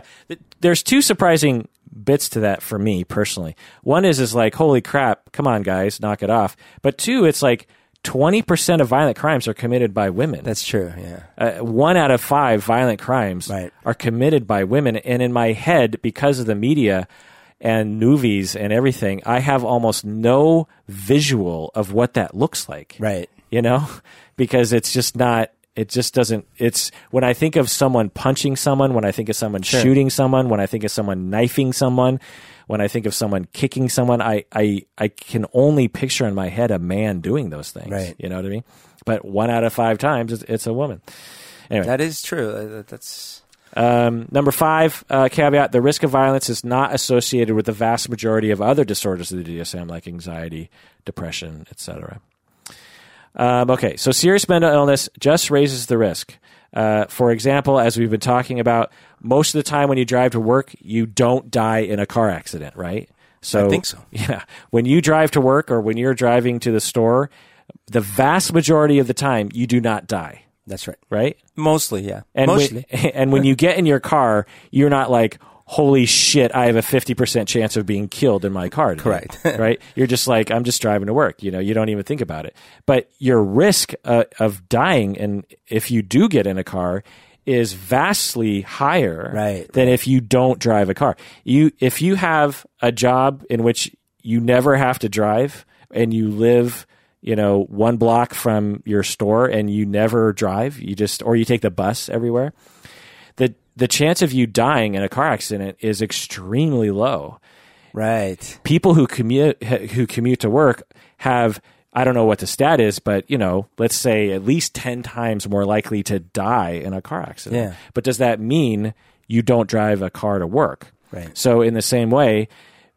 There's two surprising bits to that for me personally. One is, is like, holy crap, come on, guys, knock it off. But two, it's like, twenty percent of violent crimes are committed by women. That's true, yeah. Uh, one out of five violent crimes right. are committed by women. And in my head, because of the media and movies and everything, I have almost no visual of what that looks like. Right. You know? Because it's just not... It just doesn't, it's, when I think of someone punching someone, when I think of someone sure. shooting someone, when I think of someone knifing someone, when I think of someone kicking someone, I, I, I can only picture in my head a man doing those things. Right. You know what I mean? But one out of five times, it's, it's a woman. Anyway. That is true. That's... Um, number five, uh, caveat, the risk of violence is not associated with the vast majority of other disorders of the D S M, like anxiety, depression, et cetera. Um, okay, so serious mental illness just raises the risk. Uh, for example, as we've been talking about, most of the time when you drive to work, you don't die in a car accident, right? So, I think so. Yeah. When you drive to work or when you're driving to the store, the vast majority of the time, you do not die. That's right. Right? Mostly, yeah. And Mostly. When, and when you get in your car, you're not like, holy shit, I have a fifty percent chance of being killed in my car today. Correct. Right? You're just like, I'm just driving to work. You know, you don't even think about it. But your risk uh, of dying, and if you do get in a car, is vastly higher right, than right. if you don't drive a car. You, if you have a job in which you never have to drive and you live, you know, one block from your store and you never drive, you just, or you take the bus everywhere, the the chance of you dying in a car accident is extremely low. Right. People who commute who commute to work have, I don't know what the stat is, but, you know, let's say at least ten times more likely to die in a car accident. Yeah. But does that mean you don't drive a car to work? Right. So in the same way,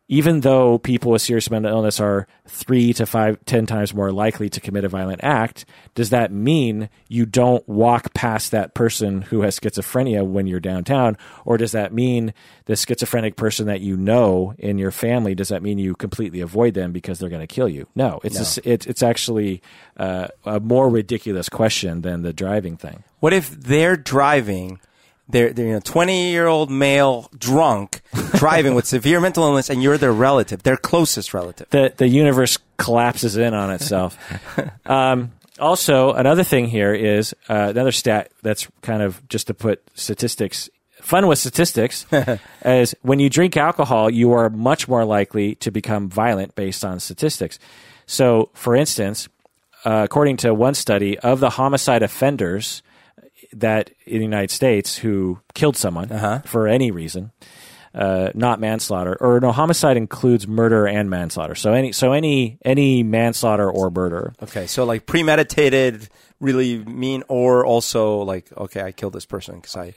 even though people with serious mental illness are three to five, ten times more likely to commit a violent act, does that mean you don't walk past that person who has schizophrenia when you're downtown? Or does that mean the schizophrenic person that you know in your family, does that mean you completely avoid them because they're going to kill you? No, it's no. A, it, it's actually uh, a more ridiculous question than the driving thing. What if they're driving... They're, they're, you know, twenty-year-old male drunk driving with severe mental illness, and you're their relative, their closest relative. The the universe collapses in on itself. um, also, another thing here is uh, another stat that's kind of just to put statistics, fun with statistics, is when you drink alcohol, you are much more likely to become violent based on statistics. So, for instance, uh, according to one study, of the homicide offenders that in the United States who killed someone uh-huh. for any reason, uh, not manslaughter, or no, homicide includes murder and manslaughter. So any, so any, any manslaughter or murder. Okay. So like premeditated, really mean, or also like, okay, I killed this person because I,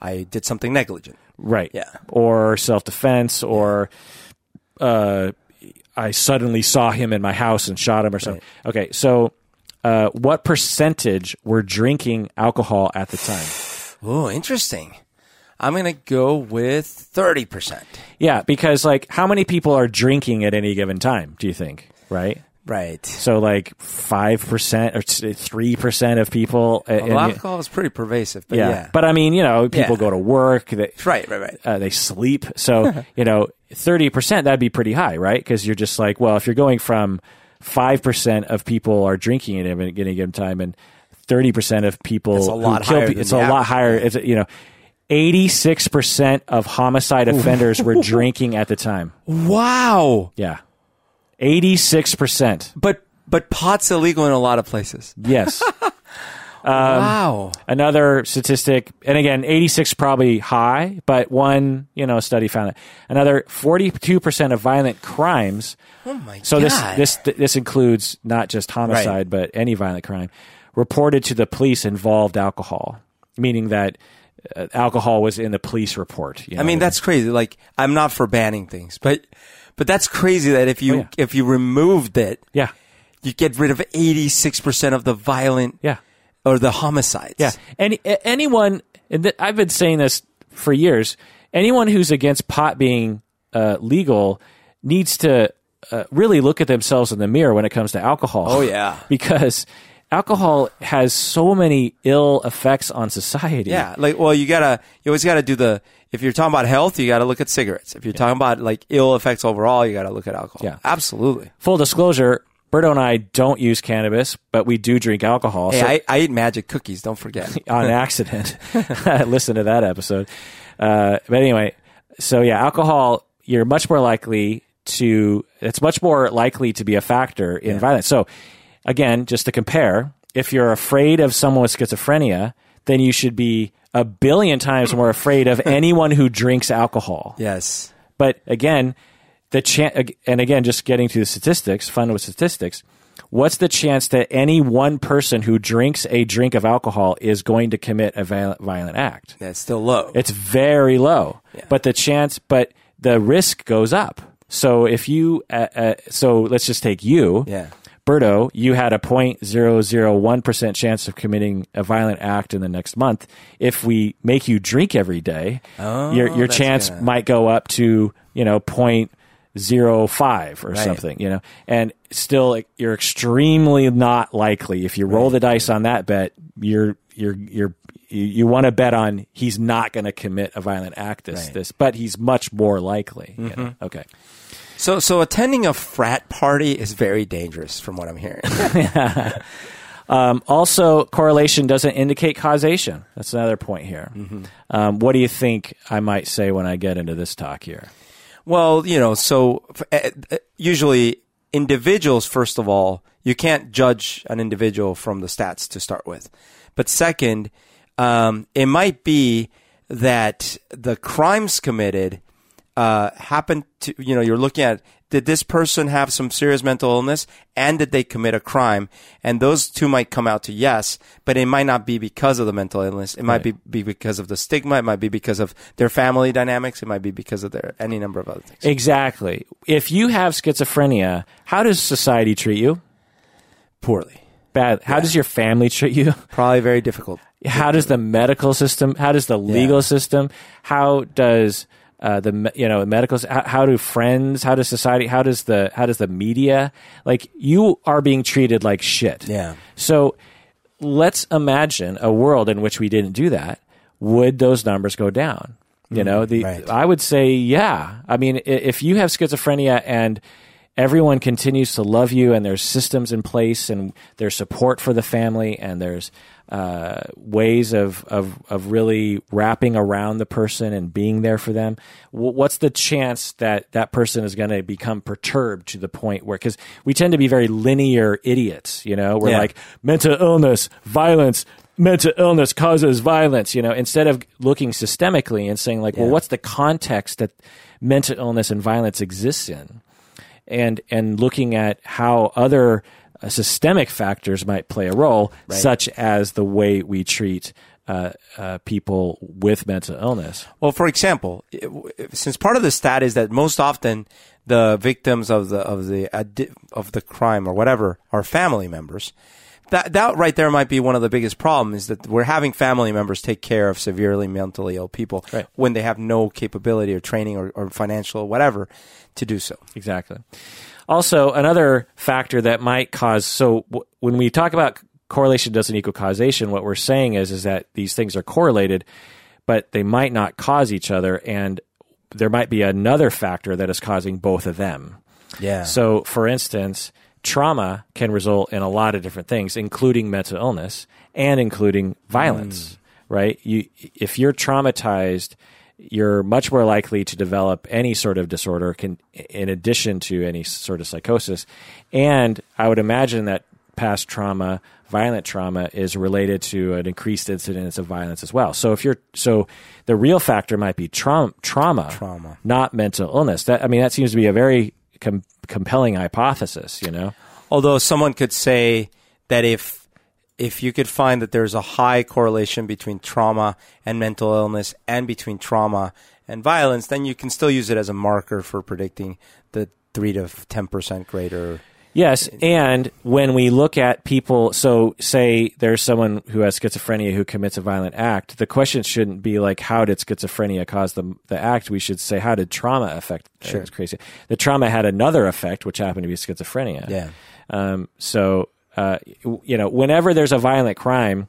I did something negligent. Right. Yeah. Or self-defense or, yeah. uh, I suddenly saw him in my house and shot him or something. Right. Okay. So, Uh, what percentage were drinking alcohol at the time? Oh, interesting. I'm going to go with thirty percent. Yeah, because like how many people are drinking at any given time, do you think, right? Right. So like five percent or three percent of people. Well, and, alcohol is pretty pervasive. But yeah. yeah. But I mean, you know, people yeah. go to work. They, right, right, right. Uh, they sleep. So, you know, thirty percent, that'd be pretty high, right? Because you're just like, well, if you're going from five percent of people are drinking at any given time and thirty percent of people. It's a lot higher. People, it's a average. lot higher. It's, you know, eighty-six percent of homicide offenders were drinking at the time. Wow. Yeah. eighty-six percent. But but pot's illegal in a lot of places. Yes. um, wow. Another statistic, and again, eighty-six probably high, but one, you know, study found it. Another forty-two percent of violent crimes. Oh my so God. So this, this this includes not just homicide, right. but any violent crime reported to the police involved alcohol, meaning that uh, alcohol was in the police report. You know? I mean, that's crazy. Like, I'm not for banning things, but... But that's crazy that if you oh, yeah. if you removed it, yeah. you get rid of eighty-six percent of the violent yeah. or the homicides. Yeah, Any, anyone, and th- I've been saying this for years, anyone who's against pot being uh, legal needs to uh, really look at themselves in the mirror when it comes to alcohol. Oh, yeah. Because alcohol has so many ill effects on society. Yeah, like, well, you gotta, you always gotta do the... If you're talking about health, you got to look at cigarettes. If you're yeah. talking about like ill effects overall, you got to look at alcohol. Yeah. Absolutely. Full disclosure, Berto and I don't use cannabis, but we do drink alcohol. Hey, so- I, I eat magic cookies. Don't forget. On accident. Listen to that episode. Uh, but anyway, so yeah, alcohol, you're much more likely to, it's much more likely to be a factor in yeah. violence. So again, just to compare, if you're afraid of someone with schizophrenia, then you should be a billion times more afraid of anyone who drinks alcohol. Yes. But again, the chance, and again, just getting to the statistics, fun with statistics, what's the chance that any one person who drinks a drink of alcohol is going to commit a violent act? That's still low. It's very low. Yeah. But the chance, but the risk goes up. So if you, uh, uh, so let's just take you. Yeah. Berto, you had a zero point zero zero one percent chance of committing a violent act in the next month. If we make you drink every day, oh, your your chance gonna... might go up to, you know, zero point zero five or right. something, you know. And still, you're extremely not likely. If you roll right. the dice on that bet, you're you're you're you, you want to bet on he's not going to commit a violent act this right. this, but he's much more likely. Mm-hmm. You know? Okay. So, so attending a frat party is very dangerous, from what I'm hearing. yeah. um, also, correlation doesn't indicate causation. That's another point here. Mm-hmm. Um, what do you think I might say when I get into this talk here? Well, you know, so uh, usually individuals, first of all, you can't judge an individual from the stats to start with. But second, um, it might be that the crimes committed Uh, happened to, you know, you're looking at, did this person have some serious mental illness and did they commit a crime? And those two might come out to yes, but it might not be because of the mental illness. It right. might be, be because of the stigma. It might be because of their family dynamics. It might be because of their, any number of other things. Exactly. If you have schizophrenia, how does society treat you? Poorly. Bad. How yeah. does your family treat you? Probably very difficult. How does the medical system, how does the legal yeah. system, how does... Uh, the you know medicals how, how do friends how does society how does the how does the media, like, you are being treated like shit. Yeah. So let's imagine a world in which we didn't do that. Would those numbers go down? You mm, know, the right. I would say yeah. I mean, if you have schizophrenia and everyone continues to love you and there's systems in place and there's support for the family and there's Uh, ways of, of of really wrapping around the person and being there for them, w- what's the chance that that person is going to become perturbed to the point where, because we tend to be very linear idiots, you know, we're yeah. like mental illness, violence, mental illness causes violence, you know, instead of looking systemically and saying like, yeah. well, what's the context that mental illness and violence exists in? And, and looking at how other systemic factors might play a role, right. such as the way we treat uh, uh, people with mental illness. Well, for example, it, since part of the stat is that most often the victims of the of the of the crime or whatever are family members, that that right there might be one of the biggest problems, is that we're having family members take care of severely mentally ill people right. when they have no capability or training or, or financial or whatever to do so. Exactly. Also, another factor that might cause, so w- when we talk about correlation doesn't equal causation, what we're saying is, is that these things are correlated, but they might not cause each other, and there might be another factor that is causing both of them. Yeah. So, for instance, trauma can result in a lot of different things, including mental illness and including violence, mm. right? You, if you're traumatized, you're much more likely to develop any sort of disorder can, in addition to any sort of psychosis. And I would imagine that past trauma, violent trauma, is related to an increased incidence of violence as well. So if you're, so the real factor might be trauma, trauma, trauma. Not mental illness. That, I mean, that seems to be a very com- compelling hypothesis, you know? Although someone could say that if, if you could find that there's a high correlation between trauma and mental illness and between trauma and violence, then you can still use it as a marker for predicting the three to ten percent greater. Yes. And when we look at people, so say there's someone who has schizophrenia who commits a violent act, the question shouldn't be like, how did schizophrenia cause the, the act? We should say, how did trauma affect? Sure. It's crazy. The trauma had another effect, which happened to be schizophrenia. Yeah. Um, so, Uh, you know, whenever there's a violent crime,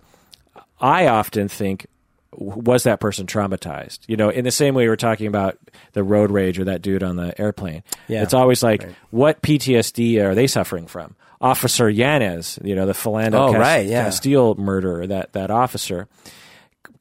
I often think, was that person traumatized? You know, in the same way we're talking about the road rage or that dude on the airplane. Yeah, it's always like, right. What P T S D are they suffering from? Officer Yanez, you know, the Philando oh, Cast- right, yeah. Castile murderer, that, that officer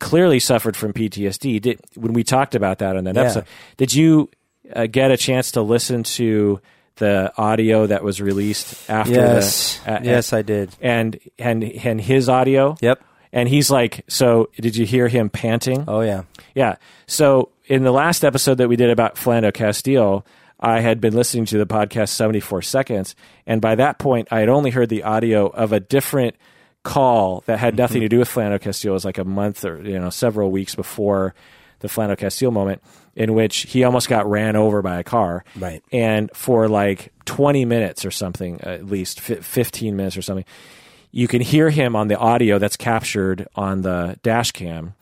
clearly suffered from P T S D. Did, when we talked about that on that yeah. episode, did you uh, get a chance to listen to the audio that was released after yes. the... Uh, yes, I did. And, and and his audio? Yep. And he's like, so did you hear him panting? Oh, yeah. Yeah. So in the last episode that we did about Philando Castile, I had been listening to the podcast seventy-four seconds, and by that point, I had only heard the audio of a different call that had nothing mm-hmm. to do with Philando Castile. It was like a month or, you know, several weeks before the Philando Castile moment, in which he almost got ran over by a car. Right. And for like twenty minutes or something, at least fifteen minutes or something, you can hear him on the audio that's captured on the dash cam,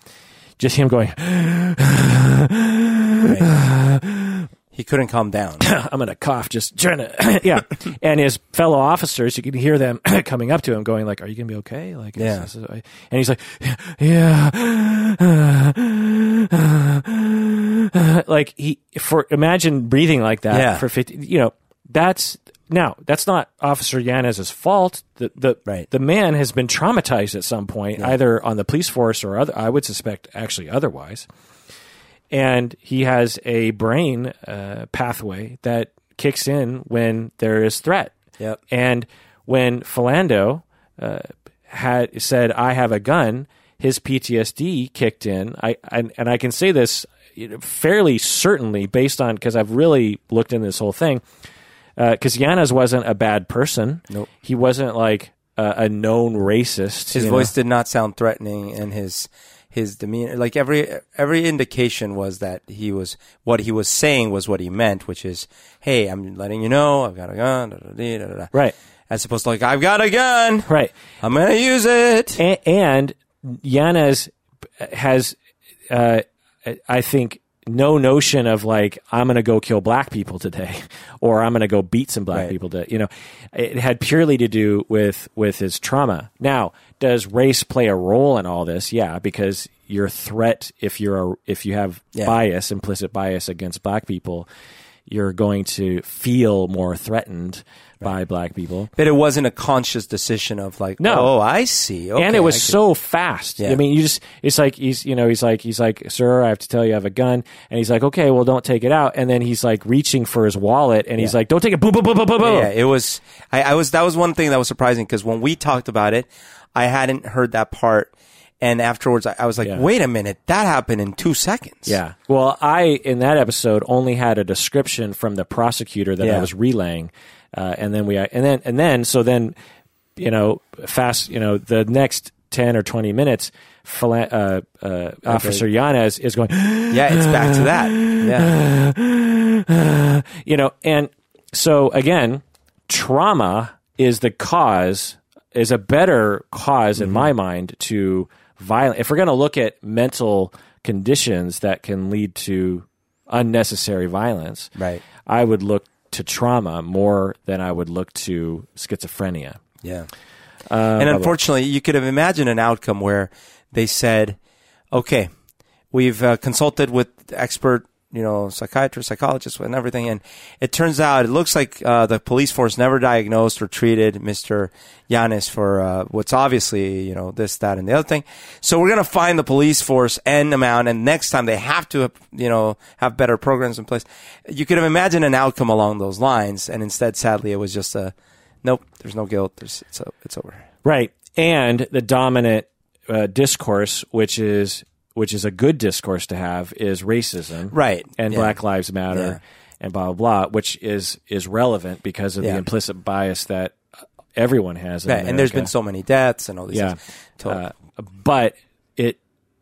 just him going, right. He couldn't calm down. I'm going to cough, just trying to, yeah. And his fellow officers, you can hear them coming up to him going like, are you going to be okay? Like, yeah. Is, is, and he's like, yeah. Like he, for imagine breathing like that yeah. for fifty, you know, that's now that's not Officer Yanez's fault. The the right. the man has been traumatized at some point, yeah. either on the police force or other. I would suspect actually otherwise, and he has a brain uh, pathway that kicks in when there is threat. Yep. And when Philando uh, had said, "I have a gun," his P T S D kicked in. I, I and I can say this fairly certainly based on, because I've really looked into this whole thing, because uh, Yanez wasn't a bad person. Nope. He wasn't like a, a known racist. His voice know? did not sound threatening, and his his demeanor, like every every indication was that he was, what he was saying was what he meant, which is, hey, I'm letting you know I've got a gun. Da, da, da, da, da. Right. As opposed to like, I've got a gun. Right. I'm going to use it. And, and Yanez has... Uh, I think no notion of like, I'm going to go kill black people today, or I'm going to go beat some black right. people today. You know, it had purely to do with, with his trauma. Now, does race play a role in all this? Yeah. Because your threat, if you're, a, if you have yeah. bias, implicit bias against black people, you're going to feel more threatened right. by black people. But it wasn't a conscious decision of like, no. oh, I see. Okay, and it was I so fast. Yeah. I mean, you just, it's like, he's, you know, he's like, he's like, sir, I have to tell you I have a gun. And he's like, okay, well, don't take it out. And then he's like reaching for his wallet and yeah. he's like, don't take it. Boom, boom, boom, boom, boom, boom. Yeah, it was, I, I was, that was one thing that was surprising, because when we talked about it, I hadn't heard that part. And afterwards, I was like, yeah. wait a minute, that happened in two seconds. Yeah. Well, I, in that episode, only had a description from the prosecutor that yeah. I was relaying. Uh, and then we, and then, and then, so then, you know, fast, you know, the next ten or twenty minutes, uh, uh, Officer okay. Yanez is going, yeah, it's back to that. Yeah. You know, and so again, trauma is the cause, is a better cause mm-hmm. in my mind to, violent. If we're going to look at mental conditions that can lead to unnecessary violence, right. I would look to trauma more than I would look to schizophrenia. Yeah. Uh, and unfortunately, you could have imagined an outcome where they said, okay, we've uh, consulted with expert, you know, psychiatrists, psychologists, and everything. And it turns out, it looks like uh, the police force never diagnosed or treated Mister Yanez for uh, what's obviously, you know, this, that, and the other thing. So we're going to fine the police force N amount, and next time they have to, you know, have better programs in place. You could have imagined an outcome along those lines, and instead, sadly, it was just a, nope, there's no guilt, there's, it's, it's over. Right, and the dominant uh, discourse, which is... which is a good discourse to have, is racism, right? And yeah. Black Lives Matter, yeah. and blah, blah, blah, which is, is relevant because of yeah. the implicit bias that everyone has. In right. And there's been so many deaths and all these yeah. things. Totally. Uh, but it,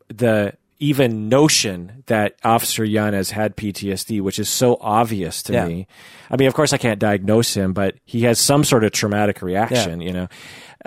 the even notion that Officer Yanez had P T S D, which is so obvious to yeah. me. I mean, of course I can't diagnose him, but he has some sort of traumatic reaction, yeah. you know.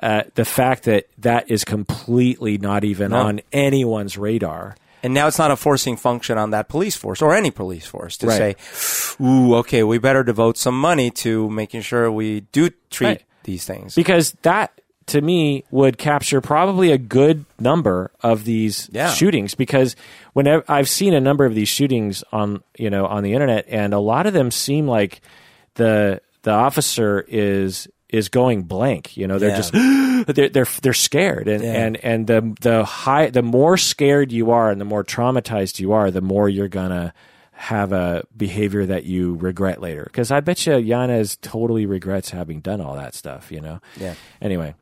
Uh, the fact that that is completely not even no. on anyone's radar. And now it's not a forcing function on that police force or any police force to right. say, ooh, okay, we better devote some money to making sure we do treat right. these things. Because that, to me, would capture probably a good number of these yeah. shootings. Because when I've seen a number of these shootings on, you know, on the internet, and a lot of them seem like the the officer is... is going blank, you know, they're yeah. just, they're, they're, they're scared. And, yeah. and, and the, the high, the more scared you are and the more traumatized you are, the more you're gonna have a behavior that you regret later. Cause I bet you Yanez totally regrets having done all that stuff, you know? Yeah. Anyway.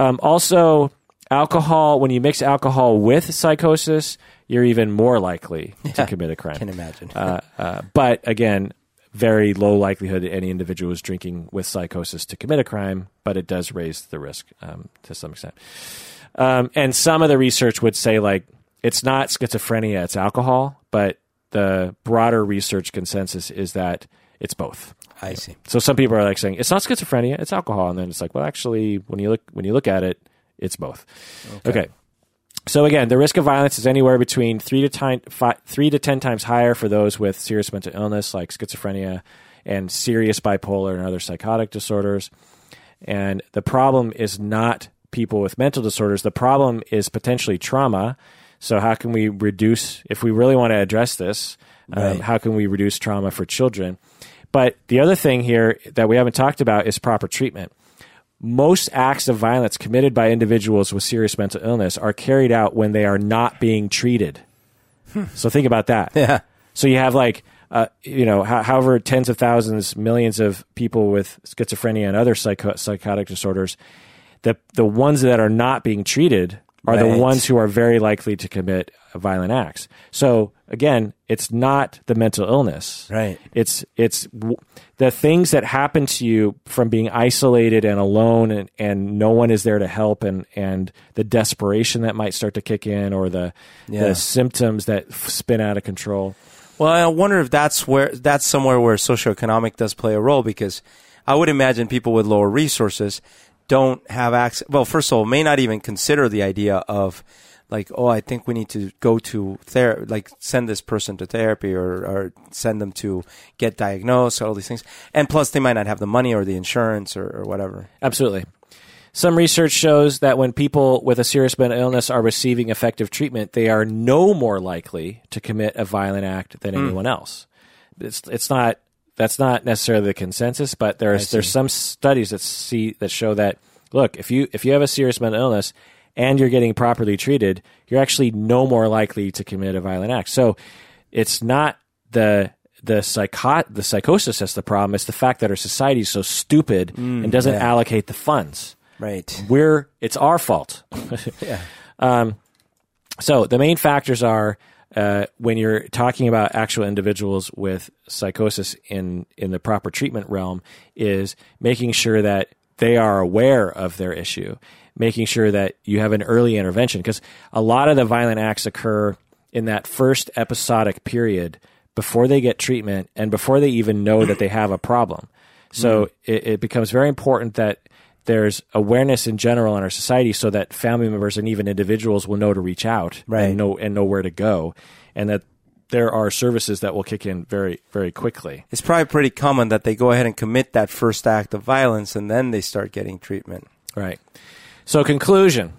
Um, also alcohol, when you mix alcohol with psychosis, you're even more likely yeah. to commit a crime. Can imagine. uh, uh, but again, very low likelihood that any individual is drinking with psychosis to commit a crime, but it does raise the risk um, to some extent. Um, and some of the research would say, like, it's not schizophrenia, it's alcohol, but the broader research consensus is that it's both. I see. So some people are like saying, it's not schizophrenia, it's alcohol. And then it's like, well, actually, when you look when you look at it, it's both. Okay. okay. So again, the risk of violence is anywhere between three to, time, five, three to ten times higher for those with serious mental illness like schizophrenia and serious bipolar and other psychotic disorders. And the problem is not people with mental disorders. The problem is potentially trauma. So how can we reduce, if we really want to address this, right. um, how can we reduce trauma for children? But the other thing here that we haven't talked about is proper treatment. Most acts of violence committed by individuals with serious mental illness are carried out when they are not being treated. Hmm. So think about that. Yeah. So you have like, uh, you know, ho- however, tens of thousands, millions of people with schizophrenia and other psycho- psychotic disorders, the, the ones that are not being treated are right. the ones who are very likely to commit violent acts. So again, it's not the mental illness. Right. It's it's w- the things that happen to you from being isolated and alone, and, and no one is there to help, and, and the desperation that might start to kick in, or the, yeah. the symptoms that f- spin out of control. Well, I wonder if that's where that's somewhere where socioeconomic does play a role, because I would imagine people with lower resources don't have access. Well, first of all, may not even consider the idea of like, oh, I think we need to go to therapy, like send this person to therapy, or, or send them to get diagnosed, all these things. And plus they might not have the money or the insurance or, or whatever. Absolutely. Some research shows that when people with a serious mental illness are receiving effective treatment, they are no more likely to commit a violent act than mm. anyone else. It's, it's not, That's not necessarily the consensus, but there's there's some studies that see that show that, look, if you if you have a serious mental illness and you're getting properly treated, you're actually no more likely to commit a violent act. So it's not the the psycho- the psychosis that's the problem. It's the fact that our society is so stupid mm, and doesn't yeah. allocate the funds. Right. We're it's our fault. yeah. Um. So the main factors are. Uh, when you're talking about actual individuals with psychosis in, in the proper treatment realm, is making sure that they are aware of their issue, making sure that you have an early intervention, because a lot of the violent acts occur in that first episodic period before they get treatment and before they even know that they have a problem. So mm. it, it becomes very important that there's awareness in general in our society, so that family members and even individuals will know to reach out right. and know and know where to go, and that there are services that will kick in very, very quickly. It's probably pretty common that they go ahead and commit that first act of violence, and then they start getting treatment. Right. So, conclusion.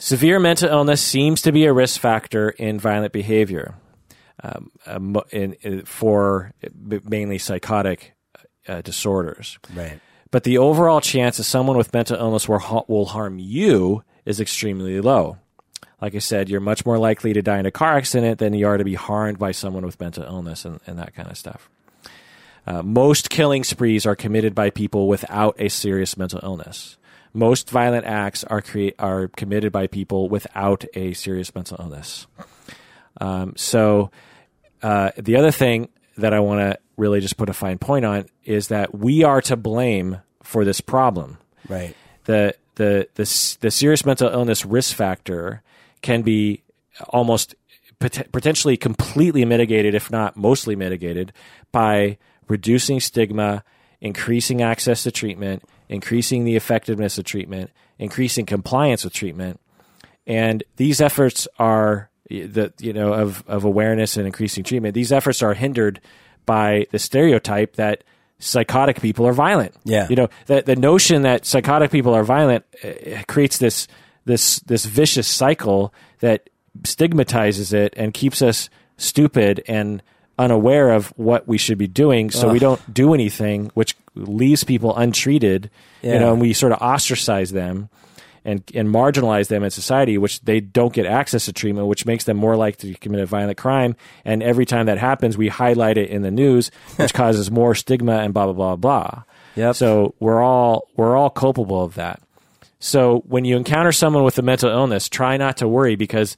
Severe mental illness seems to be a risk factor in violent behavior, um, in, in, for mainly psychotic uh, disorders. Right. But the overall chance that someone with mental illness will, ha- will harm you is extremely low. Like I said, you're much more likely to die in a car accident than you are to be harmed by someone with mental illness and, and that kind of stuff. Uh, most killing sprees are committed by people without a serious mental illness. Most violent acts are cre- are committed by people without a serious mental illness. Um, so uh, the other thing that I want to really just put a fine point on is that we are to blame for this problem. Right. The the the the serious mental illness risk factor can be almost pot- potentially completely mitigated, if not mostly mitigated, by reducing stigma, increasing access to treatment, increasing the effectiveness of treatment, increasing compliance with treatment. And these efforts are, the you know, of, of awareness and increasing treatment, these efforts are hindered by the stereotype that psychotic people are violent. Yeah. You know, the, the notion that psychotic people are violent uh, creates this This this vicious cycle that stigmatizes it and keeps us stupid and unaware of what we should be doing, so Ugh. we don't do anything, which leaves people untreated. Yeah. You know, and we sort of ostracize them and and marginalize them in society, which they don't get access to treatment, which makes them more likely to commit a violent crime. And every time that happens, we highlight it in the news, which causes more stigma and blah blah blah blah. Yep. So we're all we're all culpable of that. So when you encounter someone with a mental illness, try not to worry, because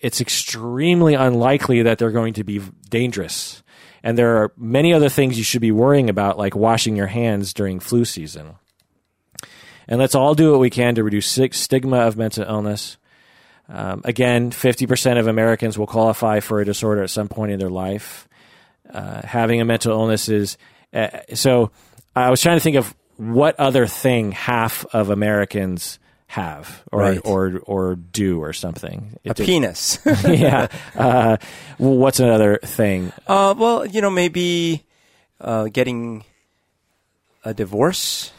it's extremely unlikely that they're going to be dangerous. And there are many other things you should be worrying about, like washing your hands during flu season. And let's all do what we can to reduce stigma of mental illness. Um, again, fifty percent of Americans will qualify for a disorder at some point in their life. Uh, having a mental illness is... Uh, so I was trying to think of what other thing half of Americans have or right. or or do or something. It a did. Penis. Yeah. Uh, well, what's another thing? Uh, well, you know, maybe uh, getting a divorce.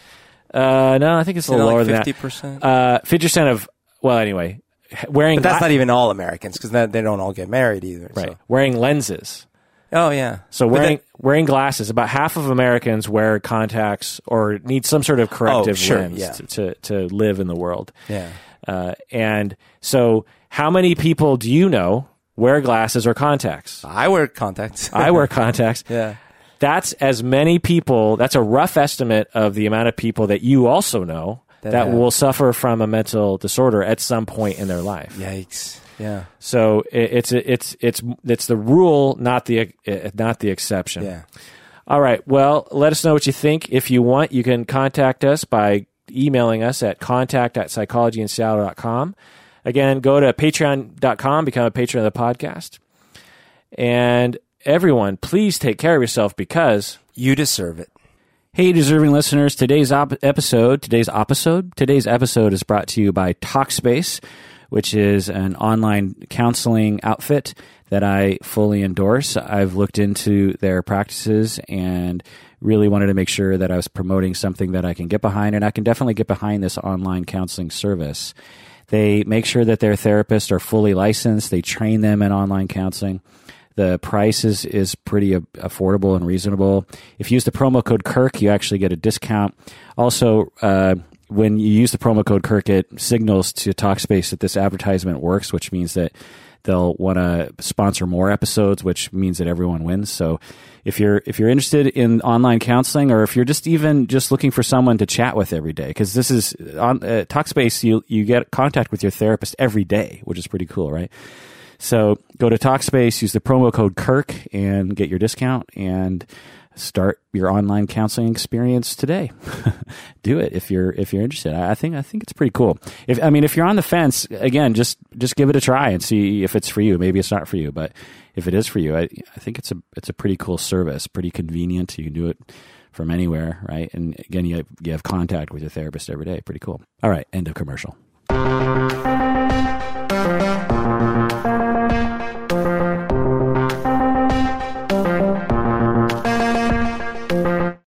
Uh, no, I think it's a little lower like than fifty percent? that. fifty percent of, well, anyway, wearing... But that's not even all Americans, because they don't all get married either. Right. So. Wearing lenses. Oh, yeah. So wearing, then, wearing glasses, about half of Americans wear contacts or need some sort of corrective oh, sure, lens yeah. to, to, to live in the world. Yeah. Uh, and so how many people do you know wear glasses or contacts? I wear contacts. I wear contacts. Yeah. That's as many people, that's a rough estimate of the amount of people that you also know that, that will suffer from a mental disorder at some point in their life. Yikes. Yeah. So it's it's it's it's the rule, not the not the exception. Yeah. All right. Well, let us know what you think. If you want, you can contact us by emailing us at contact at psychology in seattle dot com. Again, go to patreon dot com, become a patron of the podcast. And everyone, please take care of yourself, because you deserve it. Hey, deserving listeners, today's op- episode, today's episode, today's episode is brought to you by Talkspace, which is an online counseling outfit that I fully endorse. I've looked into their practices and really wanted to make sure that I was promoting something that I can get behind, and I can definitely get behind this online counseling service. They make sure that their therapists are fully licensed. They train them in online counseling. The price is, is pretty affordable and reasonable. If you use the promo code Kirk, you actually get a discount. Also, uh, when you use the promo code Kirk, it signals to Talkspace that this advertisement works, which means that they'll want to sponsor more episodes, which means that everyone wins. So if you're if you're interested in online counseling, or if you're just even just looking for someone to chat with every day, because this is on uh, Talkspace, you you get contact with your therapist every day, which is pretty cool, right? So go to Talkspace, use the promo code Kirk, and get your discount, and start your online counseling experience today. Do it if you're if you're interested. I think I think it's pretty cool. If I mean, if you're on the fence, again, just just give it a try and see if it's for you. Maybe it's not for you, but if it is for you, I, I think it's a it's a pretty cool service, pretty convenient. You can do it from anywhere, right? And again, you have, you have contact with your therapist every day. Pretty cool. All right, end of commercial.